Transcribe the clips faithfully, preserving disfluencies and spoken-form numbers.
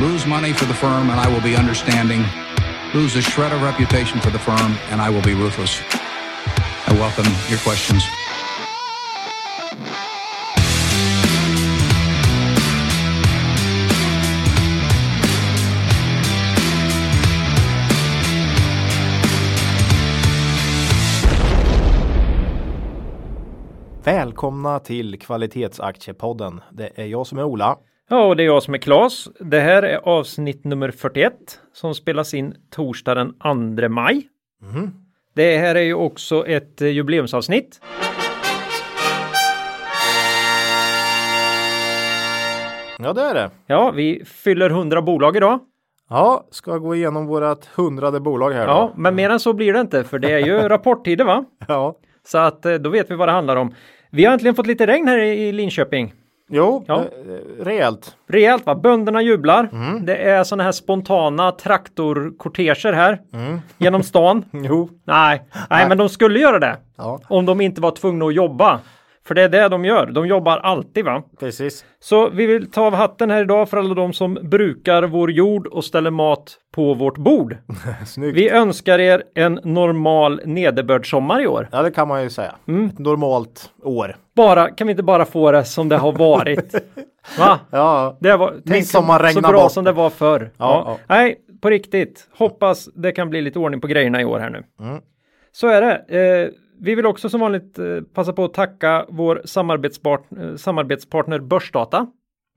Lose money for the firm and I will be understanding. Lose a shred of reputation for the firm and I will be ruthless. I welcome your questions. Välkomna till Kvalitetsaktiepodden. Det är jag som är Ola. Ja, och det är jag som är Claes. Det här är avsnitt nummer fyrtioett som spelas in torsdag den andra maj. Mm. Det här är ju också ett jubileumsavsnitt. Ja, det är det. Ja, vi fyller hundra bolag idag. Ja, ska gå igenom vårat hundrade bolag här. Ja, då. Men mer än så blir det inte, för det är ju rapporttider, va? Ja. Så att då vet vi vad det handlar om. Vi har äntligen fått lite regn här i Linköping. Jo, ja. eh, rejält. Rejält, va? Bönderna jublar. Mm. Det är sådana här spontana traktorkorteger här mm. genom stan. Jo. Nej. Nej, Nej, men de skulle göra det. Ja. Om de inte var tvungna att jobba. För det är det de gör. De jobbar alltid, va? Precis. Så vi vill ta av hatten här idag för alla de som brukar vår jord och ställer mat på vårt bord. Snyggt. Vi önskar er en normal nederbördssommar i år. Ja, det kan man ju säga. Mm. Ett normalt år. Bara, kan vi inte bara få det som det har varit? Va? Ja, det var, tänk om, så bra bort. Som det var förr. Ja, ja. Ja. Nej, på riktigt. Hoppas det kan bli lite ordning på grejerna i år här nu. Mm. Så är det. Eh, Vi vill också som vanligt passa på att tacka vår samarbetspart- samarbetspartner Börsdata.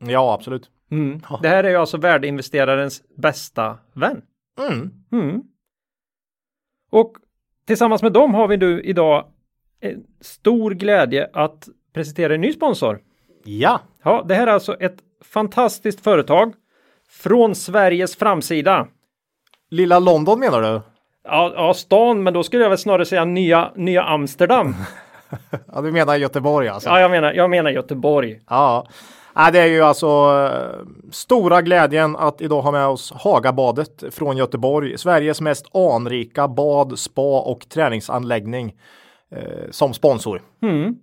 Ja, absolut. Mm. Det här är ju alltså värdeinvesterarens bästa vän. Mm. Mm. Och tillsammans med dem har vi nu idag en stor glädje att presentera en ny sponsor. Ja. Ja, det här är alltså ett fantastiskt företag från Sveriges framsida. Lilla London menar du? Ja, ja, stan, men då skulle jag väl snarare säga nya, nya Amsterdam. Ja, du menar Göteborg alltså? Ja, jag menar, jag menar Göteborg. Ja. Ja, det är ju alltså stora glädjen att idag ha med oss Hagabadet från Göteborg. Sveriges mest anrika bad, spa och träningsanläggning eh, som sponsor. Mm.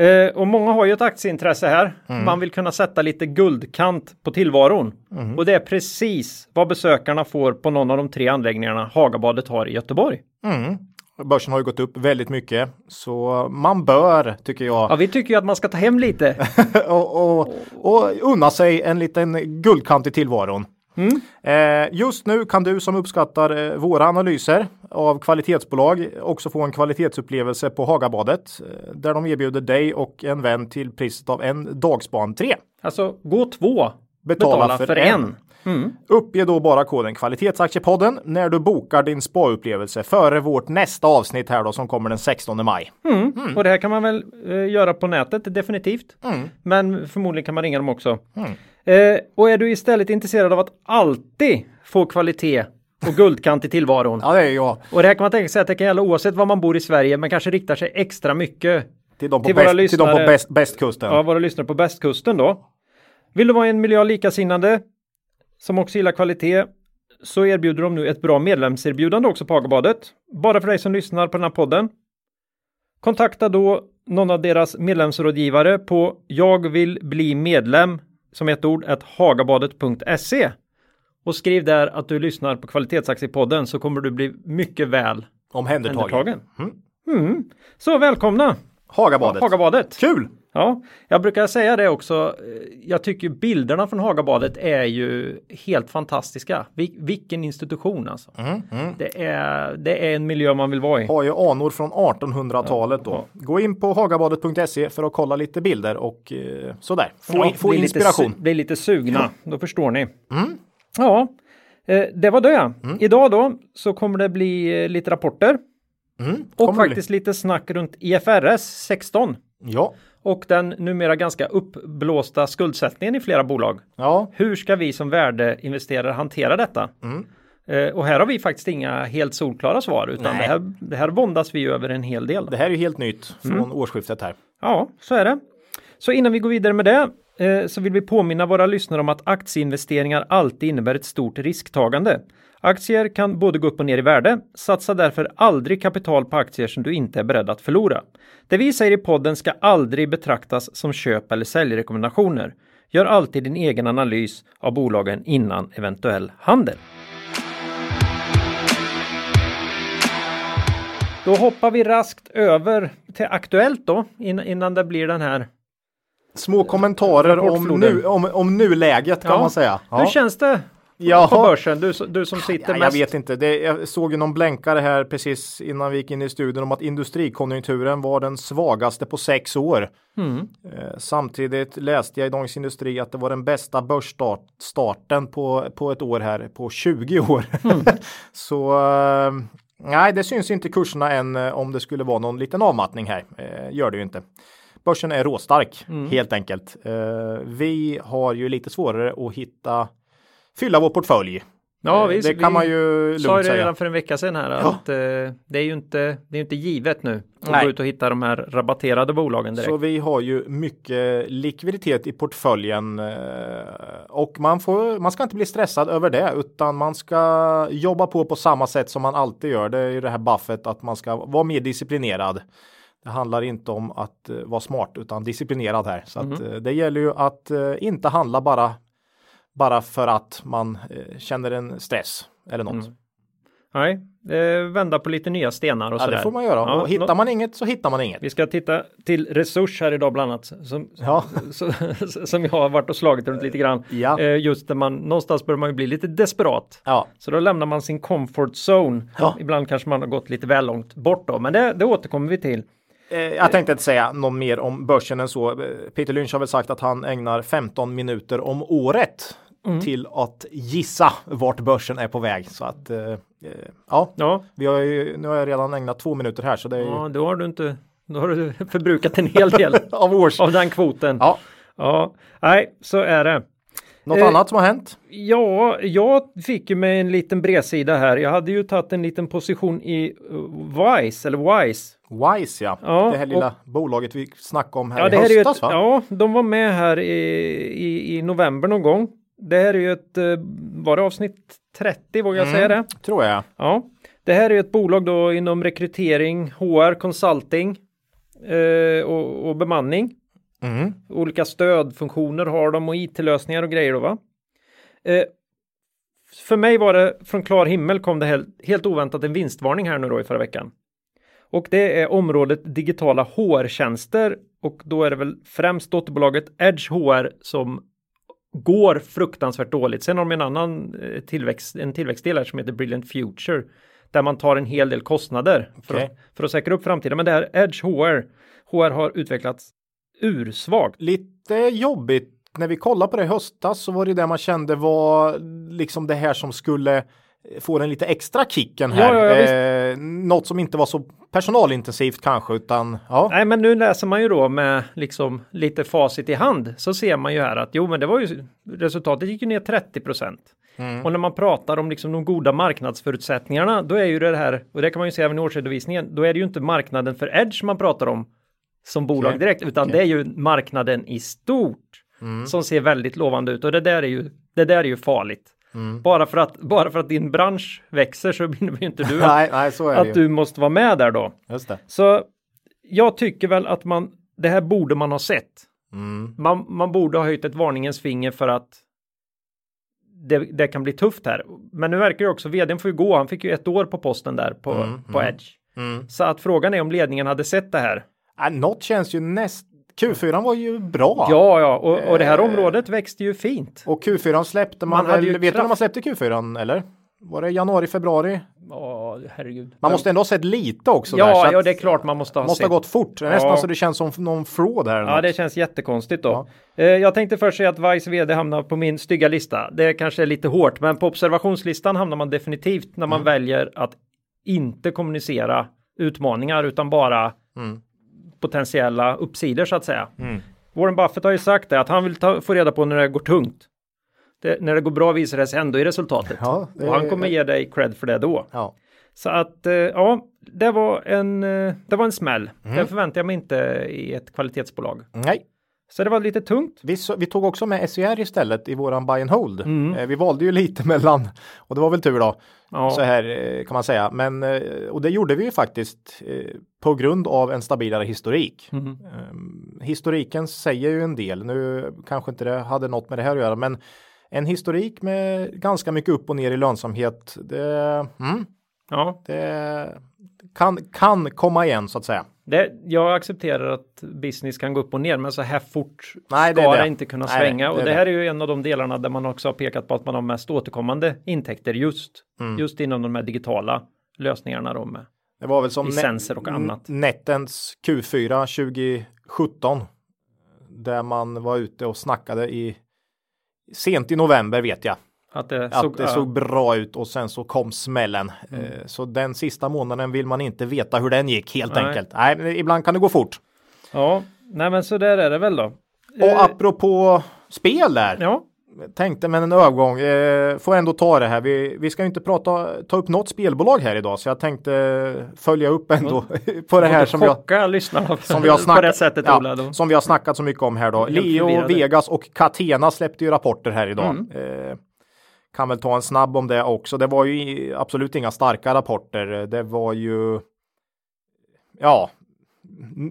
Eh, och många har ju ett aktieintresse här. Mm. Man vill kunna sätta lite guldkant på tillvaron. Mm. Och det är precis vad besökarna får på någon av de tre anläggningarna Hagabadet har i Göteborg. Mm. Börsen har ju gått upp väldigt mycket. Så man bör, tycker jag. Ja, vi tycker ju att man ska ta hem lite. och, och, och unna sig en liten guldkant i tillvaron. Mm. Eh, just nu kan du som uppskattar eh, våra analyser av kvalitetsbolag också få en kvalitetsupplevelse på Hagabadet eh, där de erbjuder dig och en vän till priset av en dagspan tre. Alltså gå två, betala, betala för, för en. en. Mm. Uppge då bara koden Kvalitetsaktiepodden när du bokar din spaupplevelse före vårt nästa avsnitt här då som kommer den sextonde maj. Mm. Mm. Och det här kan man väl eh, göra på nätet definitivt, mm. men förmodligen kan man ringa dem också. Mm. Eh, och är du istället intresserad av att alltid få kvalitet och guldkant i tillvaron? Ja, det är jag. Och det här kan man tänka sig att det kan gälla oavsett var man bor i Sverige, men kanske riktar sig extra mycket till de på, till bäst, våra lyssnare, till de på bäst, bästkusten. Ja, våra lyssnare på bästkusten då. Vill du vara i en miljö likasinnande som också gillar kvalitet, så erbjuder de nu ett bra medlemserbjudande också på Hagabadet. Bara för dig som lyssnar på den här podden. Kontakta då någon av deras medlemsrådgivare på jag vill bli medlem som ett ord, att hagabadet punkt se och skriv där att du lyssnar på Kvalitetsaktiepodden, så kommer du bli mycket väl omhändertagen. Mm. Mm. Så välkomna! Hagabadet. Hagabadet. Kul! Ja, jag brukar säga det också. Jag tycker bilderna från Hagabadet är ju helt fantastiska. Vil- vilken institution alltså. Mm, mm. Det är, det är en miljö man vill vara i. Har ju anor från artonhundratalet då. Ja, ja. Gå in på hagabadet punkt se för att kolla lite bilder och eh, sådär. Få, ja, få bli inspiration. Lite su- bli lite sugna, ja. Då förstår ni. Mm. Ja, eh, det var det. Mm. Idag då så kommer det bli eh, lite rapporter. Mm, och faktiskt lite snack runt I F R S sexton. Ja. Och den numera ganska uppblåsta skuldsättningen i flera bolag. Ja. Hur ska vi som värdeinvesterare hantera detta? Mm. Eh, och här har vi faktiskt inga helt solklara svar, utan det här, det här bondas vi över en hel del. Det här är ju helt nytt från mm. årsskiftet här. Ja, så är det. Så innan vi går vidare med det eh, så vill vi påminna våra lyssnare om att aktieinvesteringar alltid innebär ett stort risktagande. Aktier kan både gå upp och ner i värde. Satsa därför aldrig kapital på aktier som du inte är beredd att förlora. Det vi säger i podden ska aldrig betraktas som köp- eller säljrekommendationer. Gör alltid din egen analys av bolagen innan eventuell handel. Då hoppar vi raskt över till Aktuellt då, innan det blir den här... Små kommentarer om, nu, om, om nuläget kan ja. man säga. Ja. Hur känns det Jaha. på börsen? Du, du som sitter ja, jag mest. Jag vet inte. Det, jag såg ju någon blänkare här precis innan vi gick in i studion om att industrikonjunkturen var den svagaste på sex år. Mm. Eh, samtidigt läste jag i Dagens Industri att det var den bästa börsstarten på, på ett år här på tjugo år. Mm. Så... Eh, Nej, det syns inte i kurserna än om det skulle vara någon liten avmattning här. Eh, gör det ju inte. Börsen är råstark mm. helt enkelt. Eh, vi har ju lite svårare att hitta, fylla vår portfölj. Ja, eh, visst, det kan vi man ju lugnt sa ju det redan för en vecka sedan här ja. att eh, det är ju inte, det är inte givet nu att Nej. gå ut och hitta de här rabatterade bolagen direkt. Så vi har ju mycket likviditet i portföljen eh, och man, får, man ska inte bli stressad över det, utan man ska jobba på på samma sätt som man alltid gör. Det är ju det här Buffett, att man ska vara mer disciplinerad. Det handlar inte om att eh, vara smart utan disciplinerad här. Så mm. att, eh, det gäller ju att eh, inte handla bara Bara för att man eh, känner en stress eller något. Mm. Nej, eh, vända på lite nya stenar och ja, sådär. Ja, det får man göra. Ja, och hittar no- man inget så hittar man inget. Vi ska titta till Resurs här idag bland annat. Som, ja. som, som jag har varit och slagit runt lite grann. Ja. Eh, just där man, någonstans börjar man ju bli lite desperat. Ja. Så då lämnar man sin comfort zone. Ja. Ibland kanske man har gått lite väl långt bort då. Men det, det återkommer vi till. Jag tänkte inte säga något mer om börsen än så. Peter Lynch har väl sagt att han ägnar femton minuter om året mm. till att gissa vart börsen är på väg. Så att, ja, ja. Vi har ju, nu har jag redan ägnat två minuter här. Så det är ju... Ja, då har du inte, då har du förbrukat en hel del av, års. av den kvoten. Ja. ja, nej, så är det. Något eh, annat som har hänt? Ja, jag fick ju med en liten bredsida här. Jag hade ju tagit en liten position i Wise, eller Wise. Wise, ja. ja. Det här lilla och, bolaget vi snackade om här ja, i höstas, det här är ett, va? Ja, de var med här i, i, i november någon gång. Det här är ju ett, var det avsnitt trettio, vågar jag mm, säga det? Tror jag. Ja, det här är ju ett bolag då inom rekrytering, H R, consulting eh, och, och bemanning. Mm. Olika stödfunktioner har de och I T-lösningar och grejer då, va? Eh, för mig var det, från klar himmel kom det helt, helt oväntat en vinstvarning här nu då i förra veckan. Och det är området digitala H R-tjänster och då är det väl främst dotterbolaget Edge H R som går fruktansvärt dåligt. Sen har de en annan tillväxt, en tillväxtdel här som heter Brilliant Future där man tar en hel del kostnader okay. för, för att säkra upp framtiden. Men det här Edge H R, H R har utvecklats ursvagt. Lite jobbigt. När vi kollade på det i höstas så var det där man kände var liksom det här som skulle... Får en lite extra kicken här. Ja, ja, ja, eh, något som inte var så personalintensivt kanske utan ja. Nej, men nu läser man ju då med liksom lite facit i hand så ser man ju här att jo men det var ju resultatet gick ju ner trettio procent. Mm. Och när man pratar om liksom de goda marknadsförutsättningarna då är ju det här och det kan man ju se även i årsredovisningen då är det ju inte marknaden för Edge man pratar om som bolag okay. direkt utan okay. det är ju marknaden i stort mm. som ser väldigt lovande ut och det där är ju, det där är ju farligt. Mm. Bara, för att, bara för att din bransch växer så innebär ju inte du att, nej, nej, så är det att du måste vara med där då. Just det. Så jag tycker väl att man, det här borde man ha sett. Mm. Man, man borde ha höjt ett varningens finger för att det, det kan bli tufft här. Men nu verkar ju också, vdn får ju gå, han fick ju ett år på posten där på, mm, på mm, Edge. Mm. Så att frågan är om ledningen hade sett det här. Äh, något känns ju näst. Q fyra var ju bra. Ja, ja. Och, och det här området växte ju fint. Och Q fyra släppte man, man väl, vet kraft... du när man släppte Q fyra eller? Var det januari, februari? Ja, herregud. Man måste ändå ha sett lite också. Ja, där, så ja det är klart man måste ha måste sett. Måste ha gått fort. Ja. Nästan så det känns som någon fraud här. Ja, något. Det känns jättekonstigt då. Ja. Jag tänkte först säga att Vice vd hamnar på min stygga lista. Det kanske är lite hårt, men på observationslistan hamnar man definitivt när man mm. väljer att inte kommunicera utmaningar utan bara... Mm. potentiella uppsidor så att säga. Mm. Warren Buffett har ju sagt det, att han vill ta, få reda på när det går tungt. Det, när det går bra visar det sig ändå i resultatet. Ja, det, och han kommer ge dig cred för det då. Ja. Så att, ja, det var en, det var en smäll. Mm. Det förväntar jag mig inte i ett kvalitetsbolag. Nej. Så det var lite tungt. Vi, så, vi tog också med S C R istället i våran buy and hold. Mm. Vi valde ju lite mellan, och det var väl tur då, ja. Så här kan man säga. Men, och det gjorde vi ju faktiskt på grund av en stabilare historik. Mm. Historiken säger ju en del, nu kanske inte det hade något med det här att göra, men en historik med ganska mycket upp och ner i lönsamhet, det, mm, ja. det kan, kan komma igen så att säga. Det, jag accepterar att business kan gå upp och ner, men så här fort Nej, det ska det inte kunna Nej, svänga. Det, det och det här är ju en av de delarna där man också har pekat på att man har mest återkommande intäkter just, mm. just inom de här digitala lösningarna då med det var väl som licenser och annat. Nettens Q fyra tjugo sjutton där man var ute och snackade i sent i november vet jag. Att det, att såg, det såg bra ut och sen så kom smällen. Mm. Så den sista månaden vill man inte veta hur den gick helt nej. enkelt. Nej, men ibland kan det gå fort. Ja, nej men så där är det väl då. Och eh. apropå spel där. Ja. Tänkte men en övergång. Eh, får ändå ta det här. Vi, vi ska ju inte prata, ta upp något spelbolag här idag. Så jag tänkte följa upp ändå mm. på det här som, chocka, jag, lyssna som vi har snackat, på det sättet, ja, Ola, som vi har snackat så mycket om här då. Leo Vegas och Catena släppte ju rapporter här idag. Mm. Eh, Kan väl ta en snabb om det också. Det var ju absolut inga starka rapporter. Det var ju ja,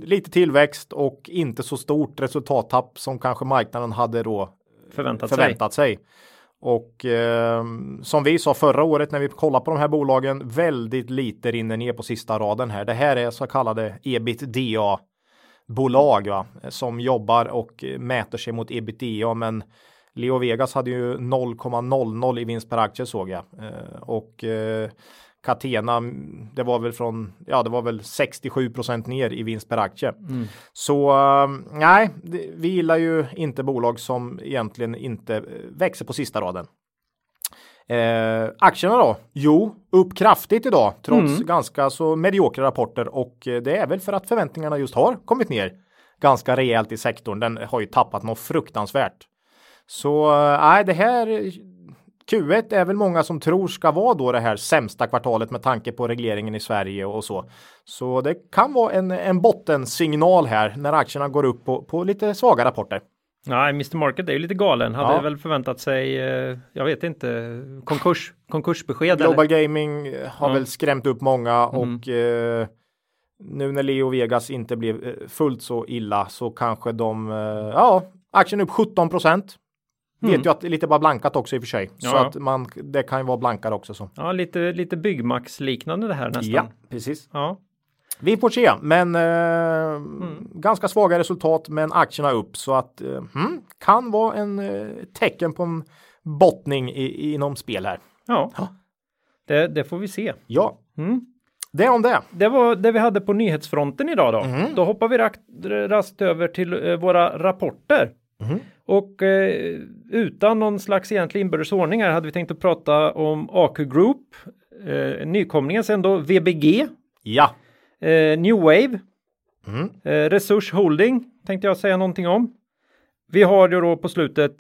lite tillväxt och inte så stort resultattapp som kanske marknaden hade då förväntat, förväntat sig. sig. Och eh, som vi sa förra året när vi kollade på de här bolagen, väldigt lite rinner ner på sista raden här. Det här är så kallade EBITDA-bolag va? Som jobbar och mäter sig mot EBITDA, men Leo Vegas hade ju noll komma noll noll i vinst per aktie såg jag. Eh, och eh, Catena, det var väl från, ja det var väl sextiosju procent ner i vinst per aktie. Mm. Så eh, nej, det, vi gillar ju inte bolag som egentligen inte växer på sista raden. Eh, aktierna då? Jo, upp kraftigt idag trots mm. ganska så mediokra rapporter. Och eh, det är väl för att förväntningarna just har kommit ner ganska rejält i sektorn. Den har ju tappat något fruktansvärt. Så nej, det här Q ett är väl många som tror ska vara då det här sämsta kvartalet med tanke på regleringen i Sverige och så. Så det kan vara en, en bottensignal här när aktierna går upp på, på lite svaga rapporter. Nej, Mister Market är ju lite galen. Hade ja. väl förväntat sig, jag vet inte, konkurs, konkursbesked. Global eller? Gaming har ja. väl skrämt upp många mm. och eh, nu när Leo Vegas inte blev fullt så illa så kanske de, eh, ja, aktien upp sjutton procent. Mm. Vet ju att det är lite bara blankat också i och för sig. Ja, så ja. att man, det kan ju vara blankare också. Så. Ja, lite, lite Byggmax-liknande det här nästan. Ja, precis. Ja. Vi får se, men eh, mm. ganska svaga resultat, men aktierna upp. Så att eh, mm, kan vara en eh, tecken på en bottning i, inom spel här. Ja, ja. Det, det får vi se. Ja. Mm. Det om det. Det var det vi hade på nyhetsfronten idag då. Mm. Då hoppar vi rakt, rast över till eh, våra rapporter. Mm. Och eh, utan någon slags egentlig inbördesordning här hade vi tänkt att prata om A K Group, eh, nykomlingen sen då V B G, ja. eh, New Wave, mm. eh, Resource Holding tänkte jag säga någonting om. Vi har ju då på slutet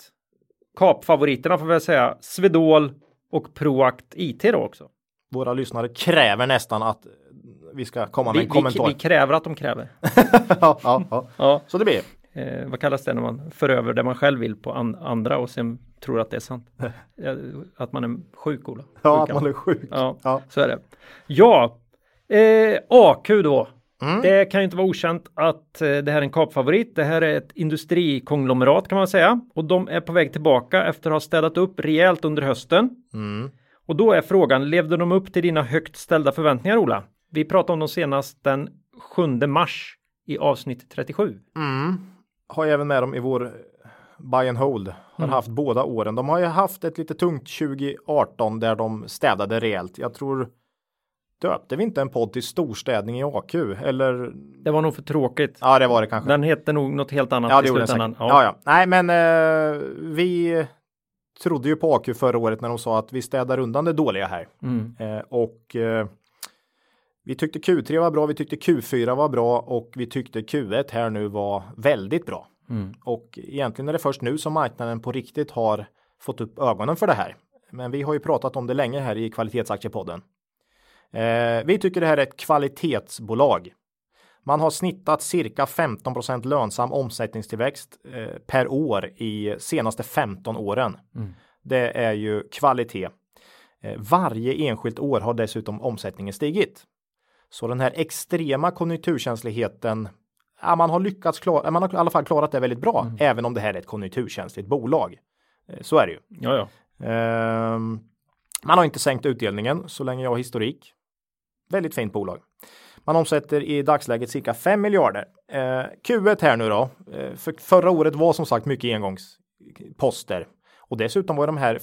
kapfavoriterna får vi väl säga, Svedol och Proact I T då också. Våra lyssnare kräver nästan att vi ska komma med vi, en kommentar. Vi, vi kräver att de kräver. ja, ja, ja. ja, så det blir Eh, vad kallas det när man för över det man själv vill på an- andra och sen tror att det är sant? Att man är sjuk, Ola. Ja, sjuk, att man är sjuk. Ja, ja, så är det. Ja, eh, A Q då. Mm. Det kan ju inte vara okänt att eh, det här är en kapfavorit. Det här är ett industrikonglomerat kan man säga. Och de är på väg tillbaka efter att ha städat upp rejält under hösten. Mm. Och då är frågan, levde de upp till dina högt ställda förväntningar, Ola? Vi pratade om dem senast den sjunde mars i avsnitt trettiosju. Mm. Har jag även med dem i vår buy and hold. Har mm. haft båda åren. De har ju haft ett lite tungt tjugo arton där de städade rejält. Jag tror, döpte vi inte en podd till storstädning i A Q? Eller? Det var nog för tråkigt. Ja, det var det kanske. Den hette nog något helt annat. Ja, det gjorde den ja. Ja, ja. Nej, men eh, vi trodde ju på A Q förra året när de sa att vi städar undan det dåliga här. Mm. Eh, och eh, vi tyckte Q tre var bra, vi tyckte Q fyra var bra och vi tyckte Q ett här nu var väldigt bra. Mm. Och egentligen är det först nu som marknaden på riktigt har fått upp ögonen för det här. Men vi har ju pratat om det länge här i Kvalitetsaktiepodden. Eh, vi tycker det här är ett kvalitetsbolag. Man har snittat cirka femton procent lönsam omsättningstillväxt eh, per år i senaste femton åren. Mm. Det är ju kvalitet. Eh, varje enskilt år har dessutom omsättningen stigit. Så den här extrema konjunkturkänsligheten, ja, man har lyckats klara, man har i alla fall klarat det väldigt bra, mm. även om det här är ett konjunkturkänsligt bolag. Eh, så är det ju. Ja, ja. Eh, man har inte sänkt utdelningen så länge jag har historik. Väldigt fint bolag. Man omsätter i dagsläget cirka fem miljarder. Eh, Q ett här nu då. Eh, för förra året var som sagt mycket engångsposter. Och dessutom var de här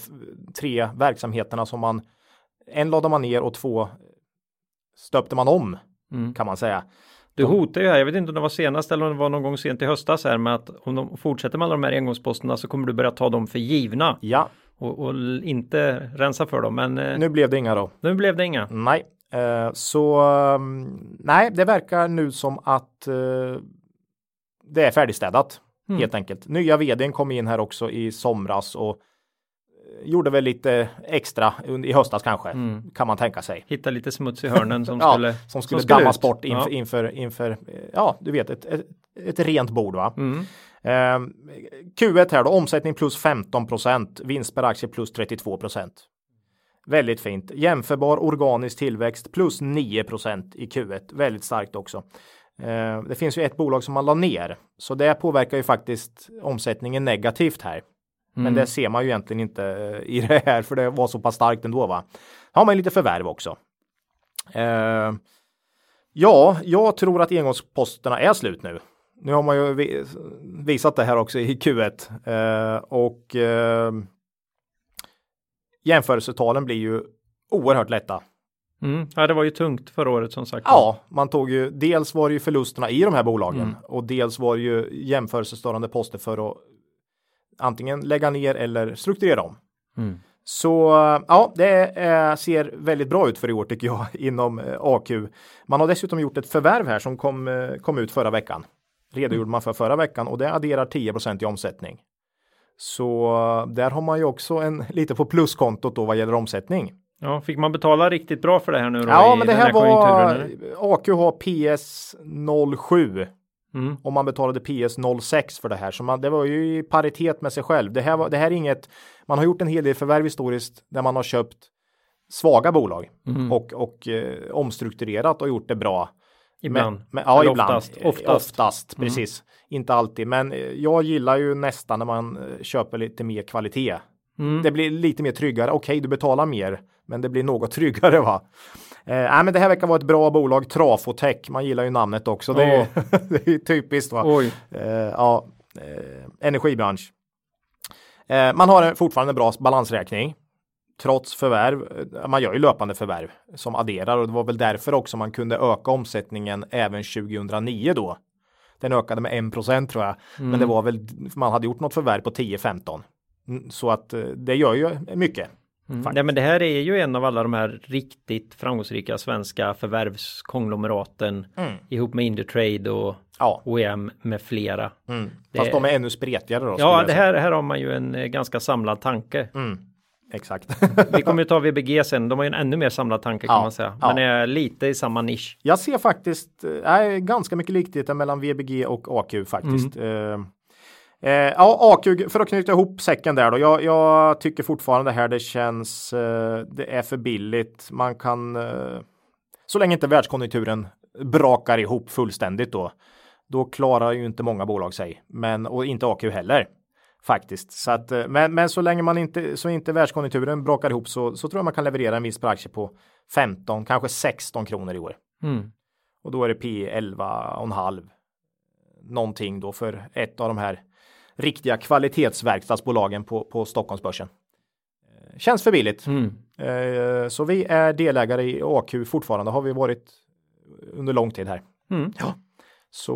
tre verksamheterna som man, en lade man ner och två stöpte man om, mm. kan man säga. Du hotar ju här, jag vet inte om det var senast eller om det var någon gång sent i höstas här, med att om de fortsätter med alla de här engångsposterna så kommer du börja ta dem för givna. Ja. Och, och inte rensa för dem. Men, eh, nu blev det inga då. Nu blev det inga. Nej. Så nej, det verkar nu som att uh, det är färdigstädat mm. helt enkelt. Nya vdn kom in här också i somras och gjorde väl lite extra i höstas kanske, mm. kan man tänka sig. Hitta lite smuts i hörnen som, ja, skulle, som skulle som skulle dammas ut. Bort inför, ja. inför, inför, ja du vet, ett, ett, ett rent bord va. Mm. Uh, Q ett här då, omsättning plus femton procent, vinst per aktie plus trettiotvå procent. Väldigt fint. Jämförbar organisk tillväxt plus nio procent i Q ett. Väldigt starkt också. Eh, det finns ju ett bolag som man la ner. Så det påverkar ju faktiskt omsättningen negativt här. Mm. Men det ser man ju egentligen inte i det här. För det var så pass starkt ändå va. Har man lite förvärv också. Eh, ja, jag tror att engångsposterna är slut nu. Nu har man ju vi- visat det här också i Q ett. Eh, och... Eh, jämförelsetalen blir ju oerhört lätta. Mm. Ja, det var ju tungt förra året som sagt. Ja, man tog ju, dels var det ju förlusterna i de här bolagen mm. och dels var det ju jämförelsestörande poster för att antingen lägga ner eller strukturera om. Mm. Så ja, det eh, ser väldigt bra ut för i år tycker jag inom eh, A Q. Man har dessutom gjort ett förvärv här som kom, eh, kom ut förra veckan. Redogjorde mm. man för förra veckan och det adderar tio procent i omsättning. Så där har man ju också en, lite på pluskontot då vad gäller omsättning. Ja, fick man betala riktigt bra för det här nu då? Ja, i men det här, här var A Q har P S noll sju mm. och man betalade P S noll sex för det här. Så man, det var ju i paritet med sig själv. Det här, var, det här är inget, man har gjort en hel del förvärv historiskt där man har köpt svaga bolag mm. och, och eh, omstrukturerat och gjort det bra. Ibland. Men, men, ja, ibland. Oftast. Oftast, oftast mm. precis. Inte alltid. Men jag gillar ju nästan när man köper lite mer kvalitet. Mm. Det blir lite mer tryggare. Okej, du betalar mer. Men det blir något tryggare va? Eh, nej, men det här verkar vara ett bra bolag. Trafotech. Man gillar ju namnet också. Oh. Det, är, det är ju typiskt va? Oj. Eh, ja, eh, energibransch. Eh, man har en, fortfarande en bra balansräkning. Trots förvärv, man gör ju löpande förvärv som adderar och det var väl därför också man kunde öka omsättningen även tjugohundranio då. Den ökade med en procent tror jag, mm. men det var väl, man hade gjort något förvärv på tio femton. Så att det gör ju mycket. Mm. Nej, men det här är ju en av alla de här riktigt framgångsrika svenska förvärvskonglomeraten mm. ihop med Inditrade och ja. O E M med flera. Mm. Fast det... de är ännu spretigare då. Ja, det här, här har man ju en ganska samlad tanke. Mm. Exakt. Vi kommer ju ta V B G sen. De har ju en ännu mer samlad tanke kan ja, man säga. Men ja. är lite i samma nisch. Jag ser faktiskt äh, ganska mycket likheter mellan V B G och A Q faktiskt. Mm. Eh, ja, A Q, för att knyta ihop säcken där då. Jag, jag tycker fortfarande här det känns, eh, det är för billigt. Man kan, eh, så länge inte världskonjunkturen brakar ihop fullständigt då. Då klarar ju inte många bolag sig. Men, och inte A Q heller. Faktiskt. Så att, men, men så länge man inte, så inte världskonjunkturen brakar ihop så, så tror jag man kan leverera en vinst per aktie på femton, kanske sexton kronor i år. Mm. Och då är det P elva komma fem någonting då för ett av de här riktiga kvalitetsverkstadsbolagen på, på Stockholmsbörsen. Känns för billigt. Mm. Så vi är delägare i A Q fortfarande. Har vi varit under lång tid här. Mm. Ja. Så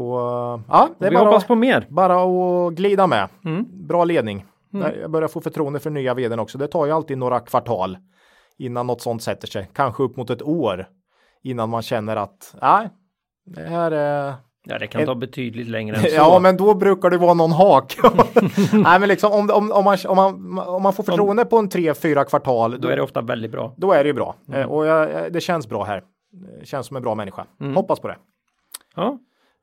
ja, det är vi bara, hoppas på mer. Bara att glida med. Mm. Bra ledning. Mm. Jag börjar få förtroende för nya vdn också. Det tar ju alltid några kvartal innan något sånt sätter sig. Kanske upp mot ett år innan man känner att nej, det här är... Ja, det kan en, ta betydligt längre än så. Ja, men då brukar det vara någon hak. Nej, men liksom om, om, om, man, om, man, om man får förtroende om, på en tre, fyra kvartal. Då, då är det ofta väldigt bra. Då är det ju bra. Mm. Och jag, det känns bra här. Det känns som en bra människa. Mm. Hoppas på det. Ja.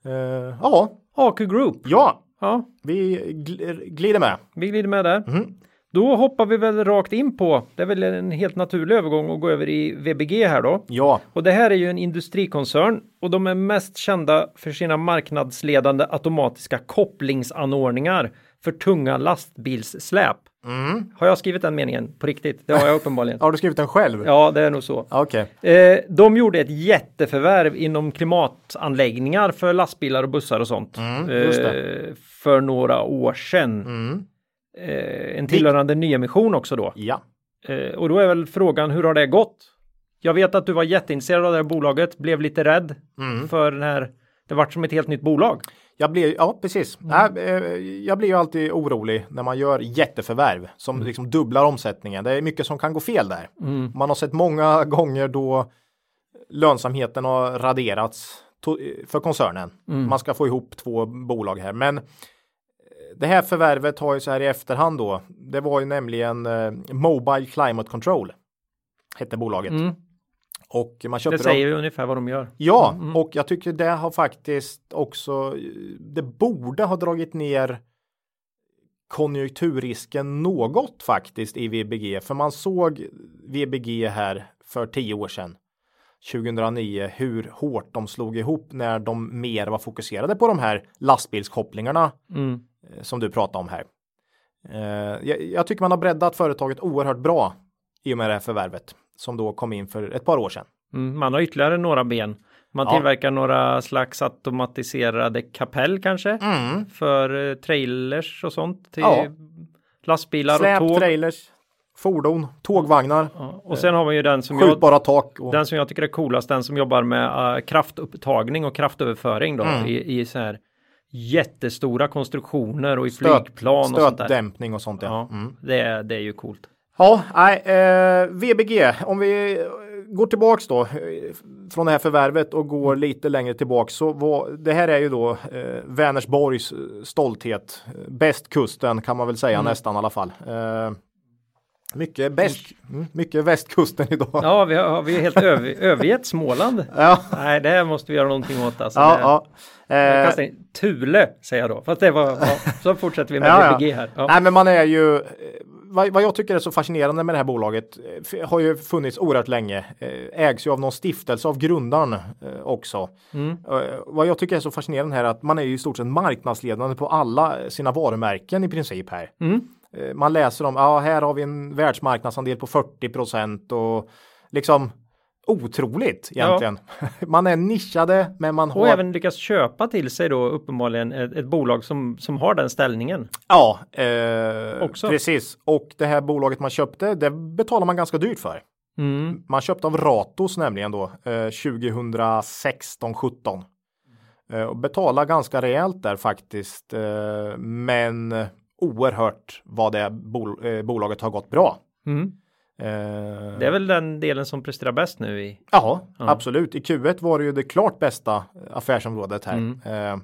Uh, ja. A K Group. Ja. ja, vi glider med. Vi glider med där. Mm. Då hoppar vi väl rakt in på, det är väl en helt naturlig övergång att gå över i V B G här då. Ja. Och det här är ju en industrikoncern och de är mest kända för sina marknadsledande automatiska kopplingsanordningar för tunga lastbilssläp. Mm. Har jag skrivit den meningen på riktigt? Det har jag uppenbarligen. Har du skrivit den själv? Ja, det är nog så. Okay. Eh, de gjorde ett jätteförvärv inom klimatanläggningar för lastbilar och bussar och sånt. Mm, just det. Eh, för några år sedan. Mm. Eh, en tillhörande nyemission också då. Ja. Eh, och då är väl frågan, hur har det gått? Jag vet att du var jätteintresserad av det här bolaget. Blev lite rädd mm. för den här... Det vart som ett helt nytt bolag. Jag blir, ja, precis. Mm. Jag blir ju alltid orolig när man gör jätteförvärv som mm. liksom dubblar omsättningen. Det är mycket som kan gå fel där. Mm. Man har sett många gånger då lönsamheten har raderats för koncernen. Mm. Man ska få ihop två bolag här. Men det här förvärvet har ju så här i efterhand då. Det var ju nämligen Mobile Climate Control hette bolaget. Mm. Och man köpte det säger ju de... ungefär vad de gör. Ja, mm. och jag tycker det har faktiskt också, det borde ha dragit ner konjunkturrisken något faktiskt i V B G. För man såg V B G här för tio år sedan, tjugohundranio, hur hårt de slog ihop när de mer var fokuserade på de här lastbilskopplingarna mm. som du pratade om här. Jag tycker man har breddat företaget oerhört bra i och med det här förvärvet. Som då kom in för ett par år sedan. Mm, man har ytterligare några ben. Man ja. tillverkar några slags automatiserade kapell kanske. Mm. För eh, trailers och sånt. Till ja. lastbilar Släp, och tåg. Trailers, fordon, tågvagnar. Ja. Och sen har man ju den som, jag, tak och... den som jag tycker är coolast. Den som jobbar med uh, kraftupptagning och kraftöverföring då. Mm. I, i så här jättestora konstruktioner och i Stöt, flygplan. Och stötdämpning och sånt där. Och sånt, ja. ja. Mm. det, det är ju coolt. Ja, nej, eh, V B G, om vi går tillbaks då från det här förvärvet och går lite längre tillbaks så var, det här är ju då eh, Vänersborgs stolthet, bästkusten kan man väl säga mm. nästan i alla fall. Eh, mycket bäst, mm. mycket västkusten idag. Ja, vi har, vi är helt över, övergett Småland. Ja. Nej, det här måste vi göra någonting åt alltså. Ja, det, ja. Eh, Thule säger jag då, fast det var, ja, så fortsätter vi med ja, V B G här. Ja. Nej, men man är ju... Vad jag tycker är så fascinerande med det här bolaget har ju funnits oerhört länge. Ägs ju av någon stiftelse av grundaren också. Mm. Vad jag tycker är så fascinerande här är att man är ju i stort sett marknadsledande på alla sina varumärken i princip här. Mm. Man läser om, ja här har vi en världsmarknadsandel på fyrtio procent och liksom otroligt egentligen. Ja. Man är nischade men man har... Och även lyckas köpa till sig då uppenbarligen ett, ett bolag som, som har den ställningen. Ja, eh, också. Precis. Och det här bolaget man köpte, det betalar man ganska dyrt för. Mm. Man köpte av Ratos nämligen då, eh, tjugohundrasexton sjutton. Eh, och betalar ganska rejält där faktiskt. Eh, men oerhört vad det bol- eh, bolaget har gått bra. Mm. Det är väl den delen som presterar bäst nu i... Jaha, ja, absolut. I Q ett var det ju det klart bästa affärsområdet här. Mm. Eh,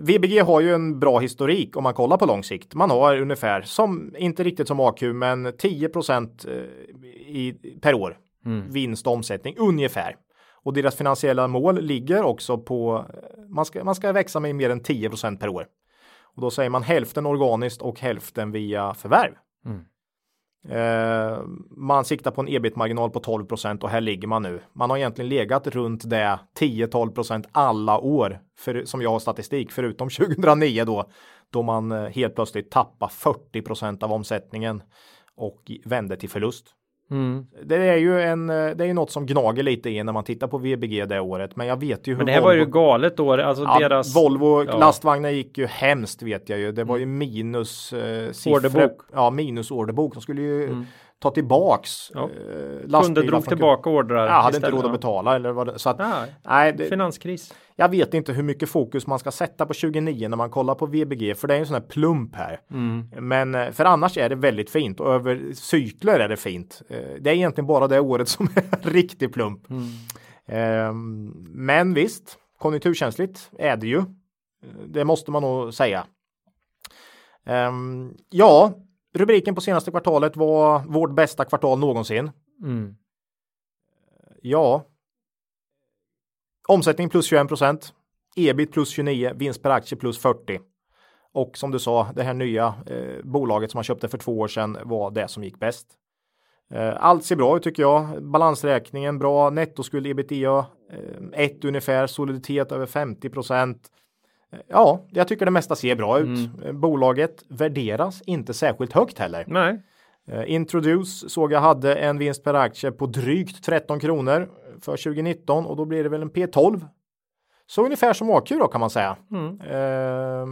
V B G har ju en bra historik om man kollar på lång sikt. Man har ungefär, som, inte riktigt som A Q, men tio procent i, per år mm. vinstomsättning, ungefär. Och deras finansiella mål ligger också på... Man ska, man ska växa med mer än tio procent per år. Och då säger man hälften organiskt och hälften via förvärv. Mm. Uh, man siktar på en ebit-marginal på tolv procent och här ligger man nu. Man har egentligen legat runt det tio till tolv procent alla år för, som jag har statistik förutom tjugohundranio då då man helt plötsligt tappar fyrtio procent av omsättningen och vände till förlust. Mm. Det är ju en, det är något som gnager lite i när man tittar på V B G det året, men jag vet ju hur... Men det här Volvo, var ju galet år, alltså ja, deras... Volvo ja. Lastvagnar gick ju hemskt vet jag ju, det var ju minus eh, siffror. Orderbok. Ja, minus orderbok, de skulle ju mm. ta tillbaks ja. eh, Kunde drog från, tillbaka ordrar. Ja, hade inte råd att betala eller vad det, så att, ja, nej, det, finanskris. Jag vet inte hur mycket fokus man ska sätta på tjugonio när man kollar på V B G. För det är en sån här plump här. Mm. Men för annars är det väldigt fint. Och över cykler är det fint. Det är egentligen bara det året som är riktig plump. Mm. Um, men visst, konjunkturkänsligt är det ju. Det måste man nog säga. Um, ja, rubriken på senaste kvartalet var vårt bästa kvartal någonsin. Mm. Ja. Omsättning plus tjugoen procent, ebit plus tjugonio, vinst per aktie plus fyrtio. Och som du sa, det här nya eh, bolaget som man köpte för två år sedan var det som gick bäst. Eh, allt ser bra ut tycker jag. Balansräkningen bra, nettoskuld ebitda eh, ett ungefär, soliditet över femtio procent. Ja, jag tycker det mesta ser bra ut. Mm. Bolaget värderas inte särskilt högt heller. Nej. Introduce såg jag hade en vinst per aktie på drygt tretton kronor för tjugonitton och då blir det väl en P tolv. Så ungefär som A Q då kan man säga. Mm. Eh,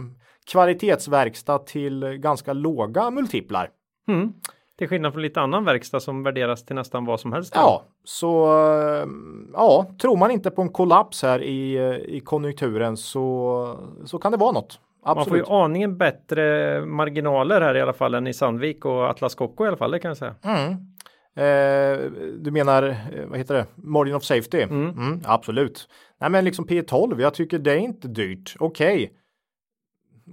kvalitetsverkstad till ganska låga multiplar. Mm. Till skillnad från lite annan verkstad som värderas till nästan vad som helst. Då. Ja, så ja, tror man inte på en kollaps här i, i konjunkturen så, så kan det vara något. Absolut. Man får ju aningen bättre marginaler här i alla fall än i Sandvik och Atlas Copco i alla fall, det kan jag säga. Mm. Eh, du menar, vad heter det? Margin of safety? Mm. Mm, absolut. Nej men liksom P tolv, jag tycker det är inte dyrt. Okej. Okay.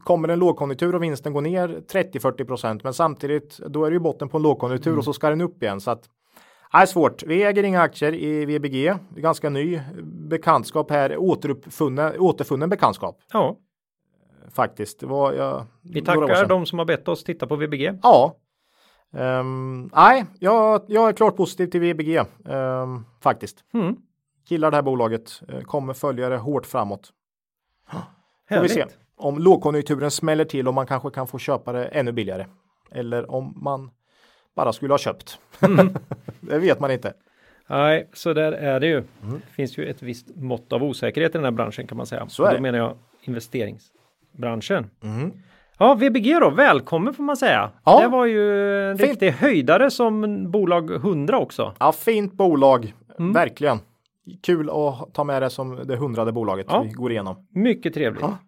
Kommer en lågkonjunktur och vinsten går ner trettio till fyrtio procent. Men samtidigt, då är det ju botten på en lågkonjunktur mm. och så ska den upp igen. Så att, det är svårt. Vi äger inga aktier i V B G. Ganska ny bekantskap här. Återfunnen bekantskap. Ja. Faktiskt. Det var, jag, vi tackar de som har bett oss titta på V B G. Ja. Um, nej, jag, jag är klart positiv till V B G. Um, faktiskt. Mm. Gillar det här bolaget. Kommer följa det hårt framåt. Får vi se. Om lågkonjunkturen smäller till och man kanske kan få köpa det ännu billigare. Eller om man bara skulle ha köpt. Mm. Det vet man inte. Nej, så där är det ju. Mm. Det finns ju ett visst mått av osäkerhet i den här branschen kan man säga. Så är det. Då menar jag investeringsbranschen. Mm. Ja, V B G då. Välkommen får man säga. Ja. Det var ju en fint. Riktig höjdare som bolag hundra också. Ja, fint bolag. Mm. Verkligen. Kul att ta med det som det hundrade bolaget ja. Vi går igenom. Mycket trevligt. Ja.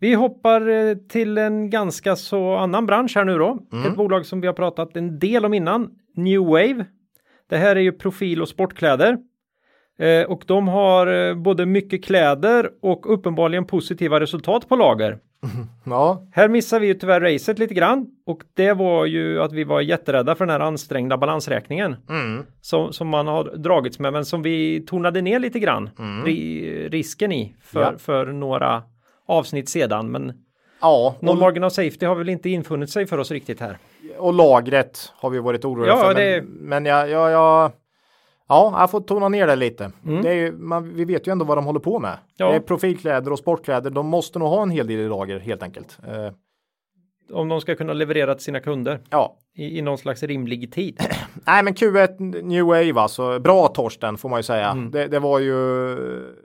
Vi hoppar till en ganska så annan bransch här nu då. Mm. Ett bolag som vi har pratat en del om innan. New Wave. Det här är ju profil- och sportkläder. Eh, och de har både mycket kläder och uppenbarligen positiva resultat på lager. Ja. Här missar vi ju tyvärr racet lite grann. Och det var ju att vi var jätterädda för den här ansträngda balansräkningen. Mm. Som, som man har dragits med men som vi tonade ner lite grann. Mm. Ri, risken i för, ja. för några... avsnitt sedan, men ja, någon margin of safety har väl inte infunnit sig för oss riktigt här. Och lagret har vi varit oroliga ja, för, det... men, men jag, jag, jag, ja, jag får tona ner det lite. Mm. Det är ju, man, vi vet ju ändå vad de håller på med. Ja. Det är profilkläder och sportkläder, de måste nog ha en hel del i lager helt enkelt. Eh. Om de ska kunna leverera till sina kunder ja. i, i någon slags rimlig tid. Nej, men Q ett New Wave alltså, bra Torsten får man ju säga. Mm. Det, det var ju...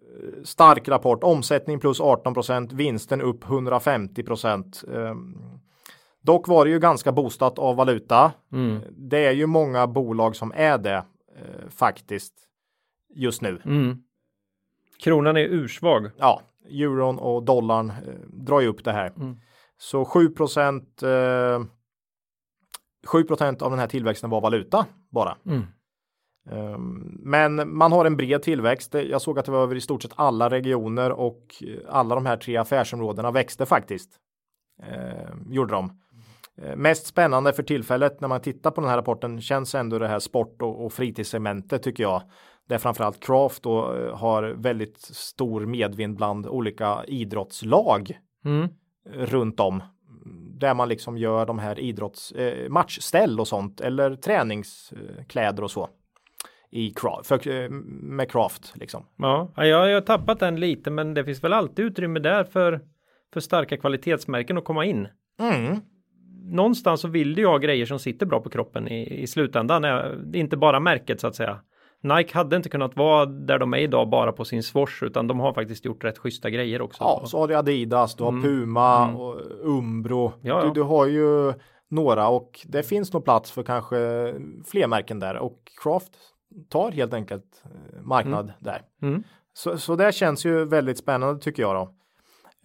stark rapport, omsättning plus arton procent, vinsten upp hundrafemtio procent. Ehm, dock var det ju ganska boostat av valuta. Mm. Det är ju många bolag som är det eh, faktiskt just nu. Mm. Kronan är ursvag. Ja, euron och dollarn eh, drar ju upp det här. Mm. Så sju procent, eh, sju procent av den här tillväxten var valuta bara. Mm. Men man har en bred tillväxt. Jag såg att det var över i stort sett alla regioner och alla de här tre affärsområdena växte faktiskt. Eh, gjorde de. Eh, mest spännande för tillfället när man tittar på den här rapporten känns ändå det här sport- och, och fritidssegmentet tycker jag. Där framförallt Craft då, har väldigt stor medvind bland olika idrottslag mm. runt om. Där man liksom gör de här idrotts, eh, matchställ och sånt eller träningskläder och så. I craft, för, med craft liksom. Ja, jag, jag har tappat den lite men det finns väl alltid utrymme där för, för starka kvalitetsmärken att komma in. Mm. Någonstans så vill jag ha grejer som sitter bra på kroppen i, i slutändan. Inte bara märket så att säga. Nike hade inte kunnat vara där de är idag bara på sin swoosh utan de har faktiskt gjort rätt schyssta grejer också. Ja, så har du Adidas, du har mm. Puma, mm. och Umbro. Ja, ja. Du, du har ju några och det finns nog plats för kanske fler märken där och craft tar helt enkelt marknad mm. där. Mm. Så, så det känns ju väldigt spännande tycker jag då.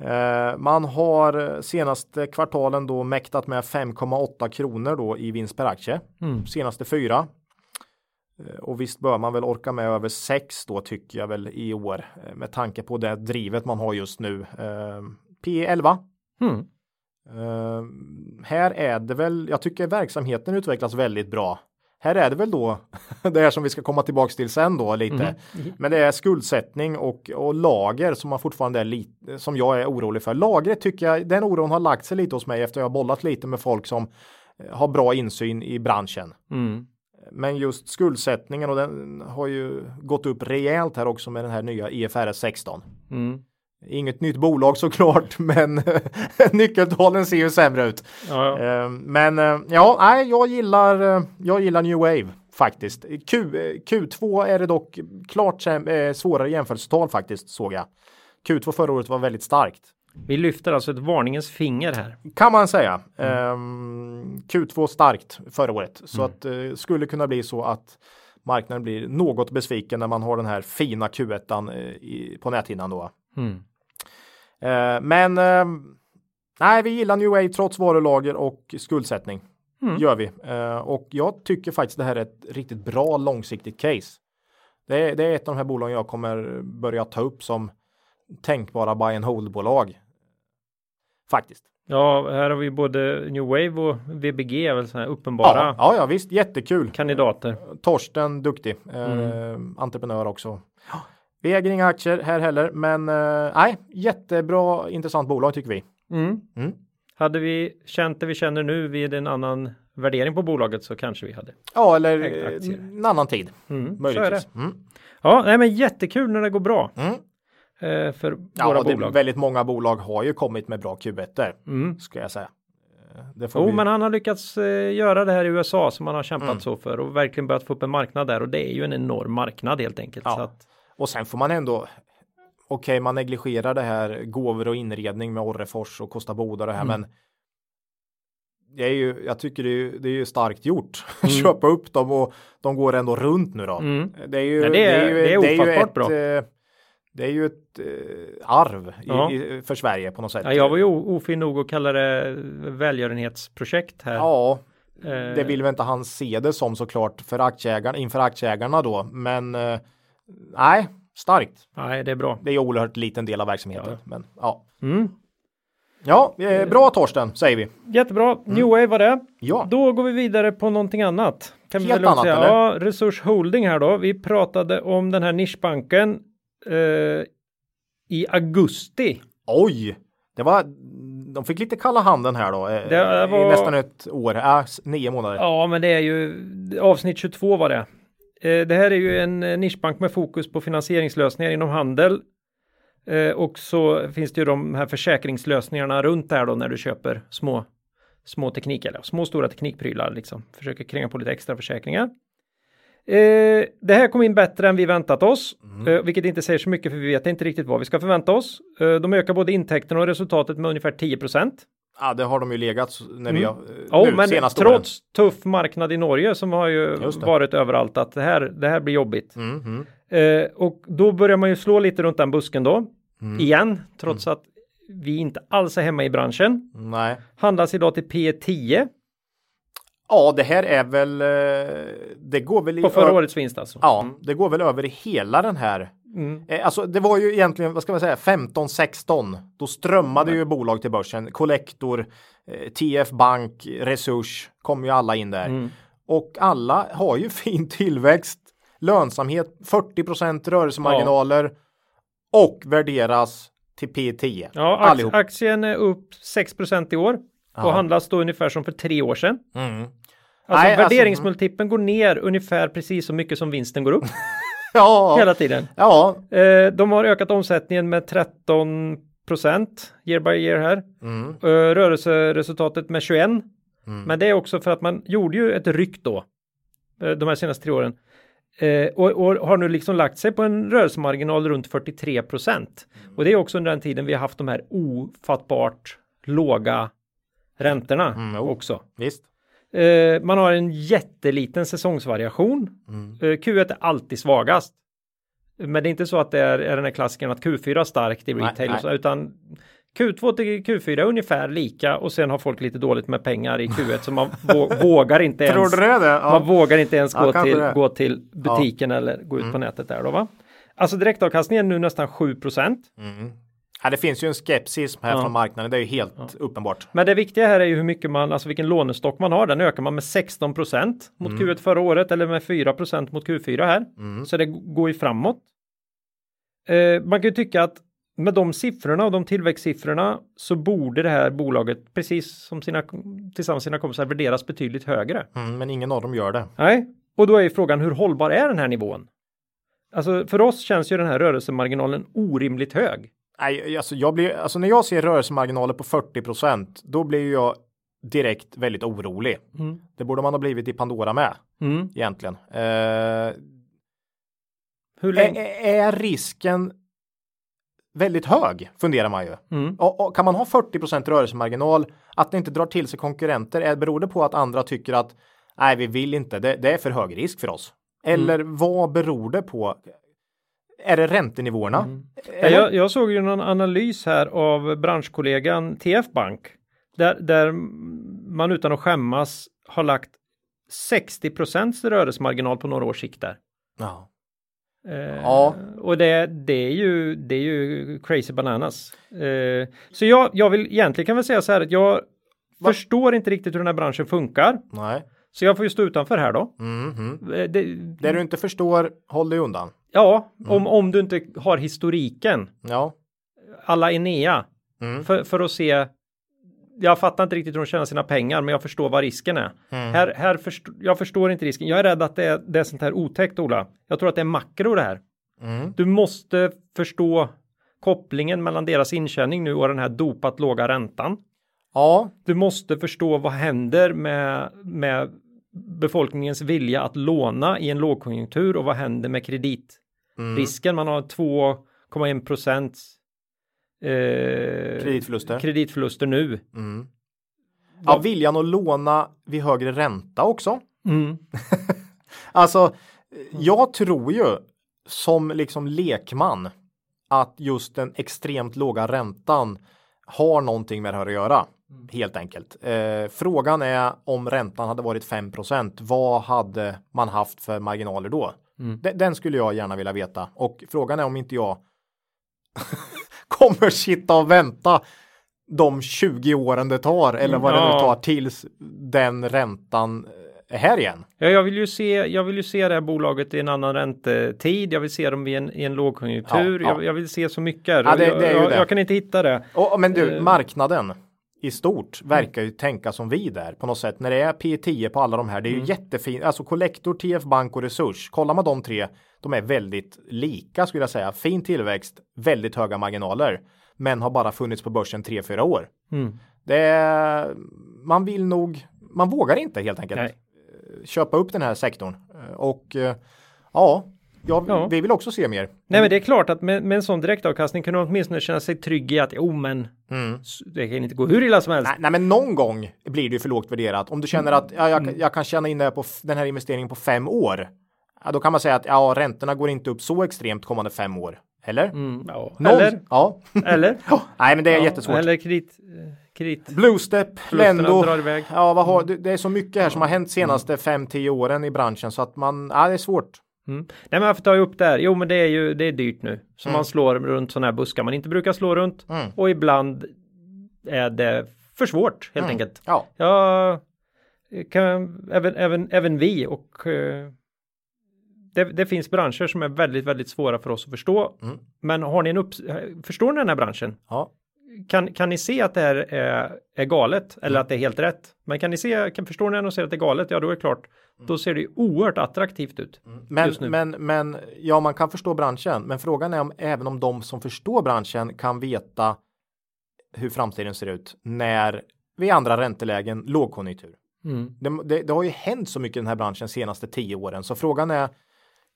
Eh, man har senaste kvartalen då mäktat med fem komma åtta kronor då i vinst per aktie. Mm. Senaste fyra. Eh, och visst bör man väl orka med över sex då tycker jag väl i år. Eh, med tanke på det drivet man har just nu. Eh, P elva. Mm. Eh, här är det väl, jag tycker verksamheten utvecklas väldigt bra. Här är det väl då det här som vi ska komma tillbaka till sen då lite. Mm. Mm. Men det är skuldsättning och, och lager som man fortfarande är lite, som jag är orolig för. Lagret tycker jag, den oron har lagt sig lite hos mig efter jag har bollat lite med folk som har bra insyn i branschen. Mm. Men just skuldsättningen, och den har ju gått upp rejält här också med den här nya I F R S sexton. Mm. Inget nytt bolag såklart, men nyckeltalen ser ju sämre ut. Ja, ja. Men ja, nej, jag gillar, jag gillar New Wave faktiskt. Q, Q två är det dock klart svårare jämförelsetal faktiskt, såg jag. Q två förra året var väldigt starkt. Vi lyfter alltså ett varningens finger här. Kan man säga. Mm. Q två starkt förra året. Så mm. att det skulle kunna bli så att marknaden blir något besviken när man har den här fina Q ettan på näthinnan då. Mm. Uh, men uh, nej, vi gillar New Wave trots varulager och skuldsättning. Mm. Gör vi. Uh, och jag tycker faktiskt det här är ett riktigt bra långsiktigt case. Det är, det är ett av de här bolagen jag kommer börja ta upp som tänkbara buy and hold-bolag. Faktiskt. Ja, här har vi både New Wave och V B G är väl sådana här uppenbara. Ja, ja, ja visst. Jättekul. Kandidater. Uh, Torsten, duktig. Uh, mm. Entreprenör också. Ja. Vi äger inga aktier här heller, men eh, nej, jättebra, intressant bolag tycker vi. Mm. Mm. Hade vi känt det vi känner nu vid en annan värdering på bolaget så kanske vi hade. Ja, eller en annan tid. Mm. Möjligtvis. Så är det. Mm. Ja, nej, men jättekul när det går bra mm. eh, för ja, våra bolag. Ja, väldigt många bolag har ju kommit med bra Q ett, mm. ska jag säga. Det får jo, vi... men han har lyckats eh, göra det här i U S A som han har kämpat mm. så för och verkligen börjat få upp en marknad där, och det är ju en enorm marknad helt enkelt. Ja. Så att... Och sen får man ändå, okej okay, man negligerar det här gåvor och inredning med Orrefors och Kosta Boda och det här, mm. men det är ju, jag tycker det är ju, det är ju starkt gjort. Mm. Köpa upp dem, och de går ändå runt nu då. Mm. Det är ju, ja, det är, det är ju, det är det är ju ett, bra. Det är ju ett eh, arv ja. i, i, för Sverige på något sätt. Ja, jag var ju ofin nog att kalla det välgörenhetsprojekt här. Ja, eh. det vill väl inte han se det som såklart för aktieägarna, inför aktieägarna då, men... Eh, Nej, starkt. Nej, det är bra. Det är ju oerhört liten del av verksamheten. Ja. Men, ja. Mm. ja, bra Torsten, säger vi. Jättebra. Mm. New Wave var det. Ja. Då går vi vidare på någonting annat. Kan Helt vi annat, säga? Eller? Ja, Resource Holding här då. Vi pratade om den här nischbanken eh, i augusti. Oj, det var... De fick lite kalla handen här då, det var... i nästan ett år, äh, nio månader. Ja, men det är ju... Avsnitt tjugotvå var det. Det här är ju en nischbank med fokus på finansieringslösningar inom handel. Och så finns det ju de här försäkringslösningarna runt där då när du köper små, små teknik eller små stora teknikprylar liksom. Försöker kränga på lite extra försäkringar. Det här kom in bättre än vi väntat oss. Mm. Vilket inte säger så mycket för vi vet inte riktigt vad vi ska förvänta oss. De ökar både intäkterna och resultatet med ungefär tio procent. Ja, det har de ju legat när vi har, mm. nu, oh, men senaste åren. Trots tuff marknad i Norge som har ju varit överallt att det här, det här blir jobbigt. Mm, mm. Eh, och då börjar man ju slå lite runt den busken då. Mm. Igen, trots mm. att vi inte alls är hemma i branschen. Nej. Handlas idag till P tio. Ja, det här är väl... Det går väl i På förra ö- årets vinst alltså. Ja, mm. det går väl över i hela den här... Mm. Alltså det var ju egentligen, vad ska man säga, femton sexton, då strömmade mm. ju bolag till börsen, Collector, T F Bank, Resurs, kom ju alla in där. Mm. Och alla har ju fin tillväxt, lönsamhet, fyrtio procent rörelsemarginaler ja. och värderas till P tio. Ja, aktien, aktien är upp sex procent i år och Aha. handlas då ungefär som för tre år sedan. Mm. Alltså Nej, värderingsmultipeln alltså, går ner ungefär precis så mycket som vinsten går upp. Ja, hela tiden. Ja. Eh, de har ökat omsättningen med tretton procent year by year här. Mm. Eh, rörelseresultatet med tjugoett. Mm. Men det är också för att man gjorde ju ett ryck då. Eh, de här senaste tre åren. Eh, och, och har nu liksom lagt sig på en rörelsemarginal runt fyrtiotre procent. Och det är också under den tiden vi har haft de här ofattbart låga räntorna mm, oh. också. Visst. Uh, man har en jätteliten säsongsvariation. Mm. Uh, Q ett är alltid svagast. Men det är inte så att det är, är den här klassiken att Q fyra är starkt i retail. Nej, nej. Utan Q två till Q fyra är ungefär lika. Och sen har folk lite dåligt med pengar i Q ett. Så man vå- vågar inte ens, ja. man vågar inte ens ja, gå, till, gå till butiken ja. eller gå ut mm. på nätet där då va. Alltså direktavkastningen är nu nästan sju procent. Mm. Ja, det finns ju en skepsism här ja. från marknaden, det är ju helt ja. uppenbart. Men det viktiga här är ju hur mycket man, alltså vilken lånestock man har. Den ökar man med sexton procent mot mm. Q ett förra året, eller med fyra procent mot Q fyra här. Mm. Så det går ju framåt. Eh, man kan ju tycka att med de siffrorna och de tillväxtsiffrorna så borde det här bolaget, precis som sina, tillsammans sina kompisar, värderas betydligt högre. Mm, men ingen av dem gör det. Nej, och då är ju frågan, hur hållbar är den här nivån? Alltså för oss känns ju den här rörelsemarginalen orimligt hög. Nej, alltså, jag blir, alltså när jag ser rörelsemarginaler på fyrtio procent, då blir jag direkt väldigt orolig. Mm. Det borde man ha blivit i Pandora med, mm. egentligen. Eh, Hur länge? Är, är risken väldigt hög, funderar man ju. Mm. Och, och kan man ha fyrtio procent rörelsemarginal, att det inte drar till sig konkurrenter, är, beror det på att andra tycker att nej, vi vill inte, det, det är för hög risk för oss? Eller mm. vad beror det på? Är det räntenivåerna? Mm. Är jag, jag såg ju någon analys här av branschkollegan T F Bank. Där, där man utan att skämmas har lagt sextio procent rörelsemarginal på några års sikt där. Ja. Eh, ja. Och det, det, är ju, det är ju crazy bananas. Eh, så jag, jag vill egentligen kan väl säga så här att jag Va? förstår inte riktigt hur den här branschen funkar. Nej. Så jag får ju stå utanför här då. Mm-hmm. Eh, det, det du inte förstår, håll dig undan. Ja, mm. om, om du inte har historiken. Ja. Alla Enea. Mm. För, för att se, jag fattar inte riktigt hur de tjänar sina pengar, men jag förstår vad risken är. Mm. Här, här först, jag förstår inte risken. Jag är rädd att det är, det är sånt här otäckt, Ola. Jag tror att det är makro det här. Mm. Du måste förstå kopplingen mellan deras intjäning nu och den här dopat låga räntan. Ja. Du måste förstå vad händer med... med befolkningens vilja att låna i en lågkonjunktur och vad händer med kreditrisken. Mm. Man har två komma en procent eh, kreditförluster. kreditförluster nu. Mm. Ja, viljan att låna vid högre ränta också. Mm. Alltså, jag tror ju som liksom lekman att just den extremt låga räntan har någonting med det här att göra. Helt enkelt. Eh, frågan är om räntan hade varit fem procent. Vad hade man haft för marginaler då? Mm. Den, den skulle jag gärna vilja veta. Och frågan är om inte jag kommer sitta och vänta de tjugo åren det tar. Eller vad ja. det nu tar tills den räntan är här igen. Ja, jag vill ju se, jag vill ju se det här bolaget i en annan räntetid. Jag vill se dem i en, i en lågkonjunktur. Ja, ja. Jag, jag vill se så mycket. Ja, det, det är ju jag, det. jag kan inte hitta det. Oh, men du, marknaden i stort verkar ju tänka som vi där på något sätt. När det är P tio på alla de här, det är mm. ju jättefint. Alltså Collector, T F Bank och Resurs. Kollar man de tre, de är väldigt lika skulle jag säga. Fin tillväxt, väldigt höga marginaler. Men har bara funnits på börsen tre, fyra år. Mm. Det är, man vill nog, man vågar inte helt enkelt Nej. köpa upp den här sektorn. Och ja, ja, ja, vi vill också se mer. Nej, men det är klart att med, med en sån direktavkastning kan du åtminstone känna sig trygg i att oh, men mm. det kan inte gå hur illa som helst. Nej, nej, men någon gång blir det för lågt värderat. Om du känner att ja, jag, jag kan tjäna in det på f- den här investeringen på fem år. Ja, då kan man säga att ja, räntorna går inte upp så extremt kommande fem år. Eller? Mm, ja. Någon, eller? Ja. Eller? Oh, nej, men det är ja, jättesvårt. Eller kredit... kredit. Bluestep, Lendo. Ja, vad har, det är så mycket här som har hänt senaste fem, tio åren i branschen. Så att man... Ja, det är svårt. Mm. Nej, men varför tar jag upp det här? Jo, men det är ju det är dyrt nu. Så mm. man slår runt sådana här buskar man inte brukar slå runt. Mm. Och ibland är det för svårt, helt mm. enkelt. Ja. ja kan, även, även, även vi och uh, det, det finns branscher som är väldigt, väldigt svåra för oss att förstå. Mm. Men har ni en upp, förstår ni den här branschen? Ja. Kan, kan ni se att det här är, är galet? Eller mm. att det är helt rätt? Men kan ni se, kan, förstår ni den och ser att det är galet? Ja, då är det klart. Då ser det ju oerhört attraktivt ut. Mm. Men, men, men ja, man kan förstå branschen. Men frågan är om även om de som förstår branschen kan veta hur framtiden ser ut när vi andra räntelägen lågkonjunktur. Mm. Det, det, det har ju hänt så mycket i den här branschen de senaste tio åren. Så frågan är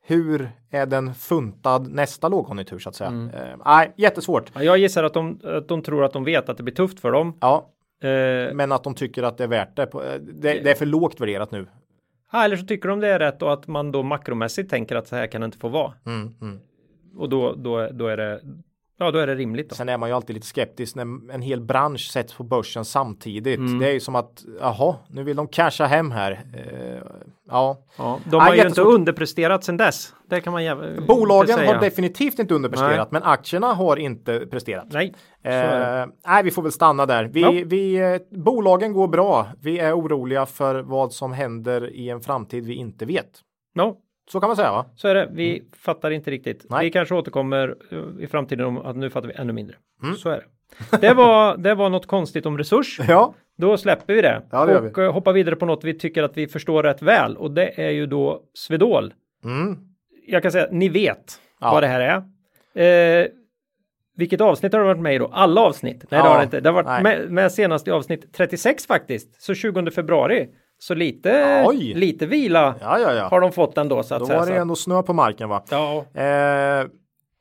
hur är den funtad nästa lågkonjunktur så att säga? Mm. Eh, nej, jättesvårt. Jag gissar att de, att de tror att de vet att det blir tufft för dem. Ja, eh. men att de tycker att det är värt det. Det, det är för lågt värderat nu. Ah, eller så tycker de det är rätt och att man då makromässigt tänker att så här kan det inte få vara. Mm, mm. Och då, då, då, är det, ja, då är det rimligt. Då. Sen är man ju alltid lite skeptisk när en hel bransch sätts på börsen samtidigt. Mm. Det är ju som att, jaha, nu vill de casha hem här. Eh, Ja. Ja. De har ja, ju inte underpresterat sedan dess. Det kan man jäv... Bolagen inte säga. Har definitivt inte underpresterat, nej. Men aktierna har inte presterat. Nej. Eh, nej, vi får väl stanna där. Vi, no. vi, eh, bolagen går bra. Vi är oroliga för vad som händer i en framtid vi inte vet. No. Så kan man säga, va? Så är det. Vi mm. fattar inte riktigt. Nej. Vi kanske återkommer i framtiden om att nu fattar vi ännu mindre. Mm. Så är det. Det var, det var något konstigt om resurs. Ja. Då släpper vi det, ja, det och vi. hoppar vidare på något vi tycker att vi förstår rätt väl. Och det är ju då Svedol. Mm. Jag kan säga att ni vet ja. vad det här är. Eh, vilket avsnitt har du varit med i då? Alla avsnitt? Nej, ja. det har det inte. Det har varit med, med senast i avsnitt trettiosex faktiskt. Så tjugonde februari. Så lite, lite vila ja, ja, ja. har de fått ändå. Så att då säga, var det så. Ändå snö på marken, va? Ja. Eh,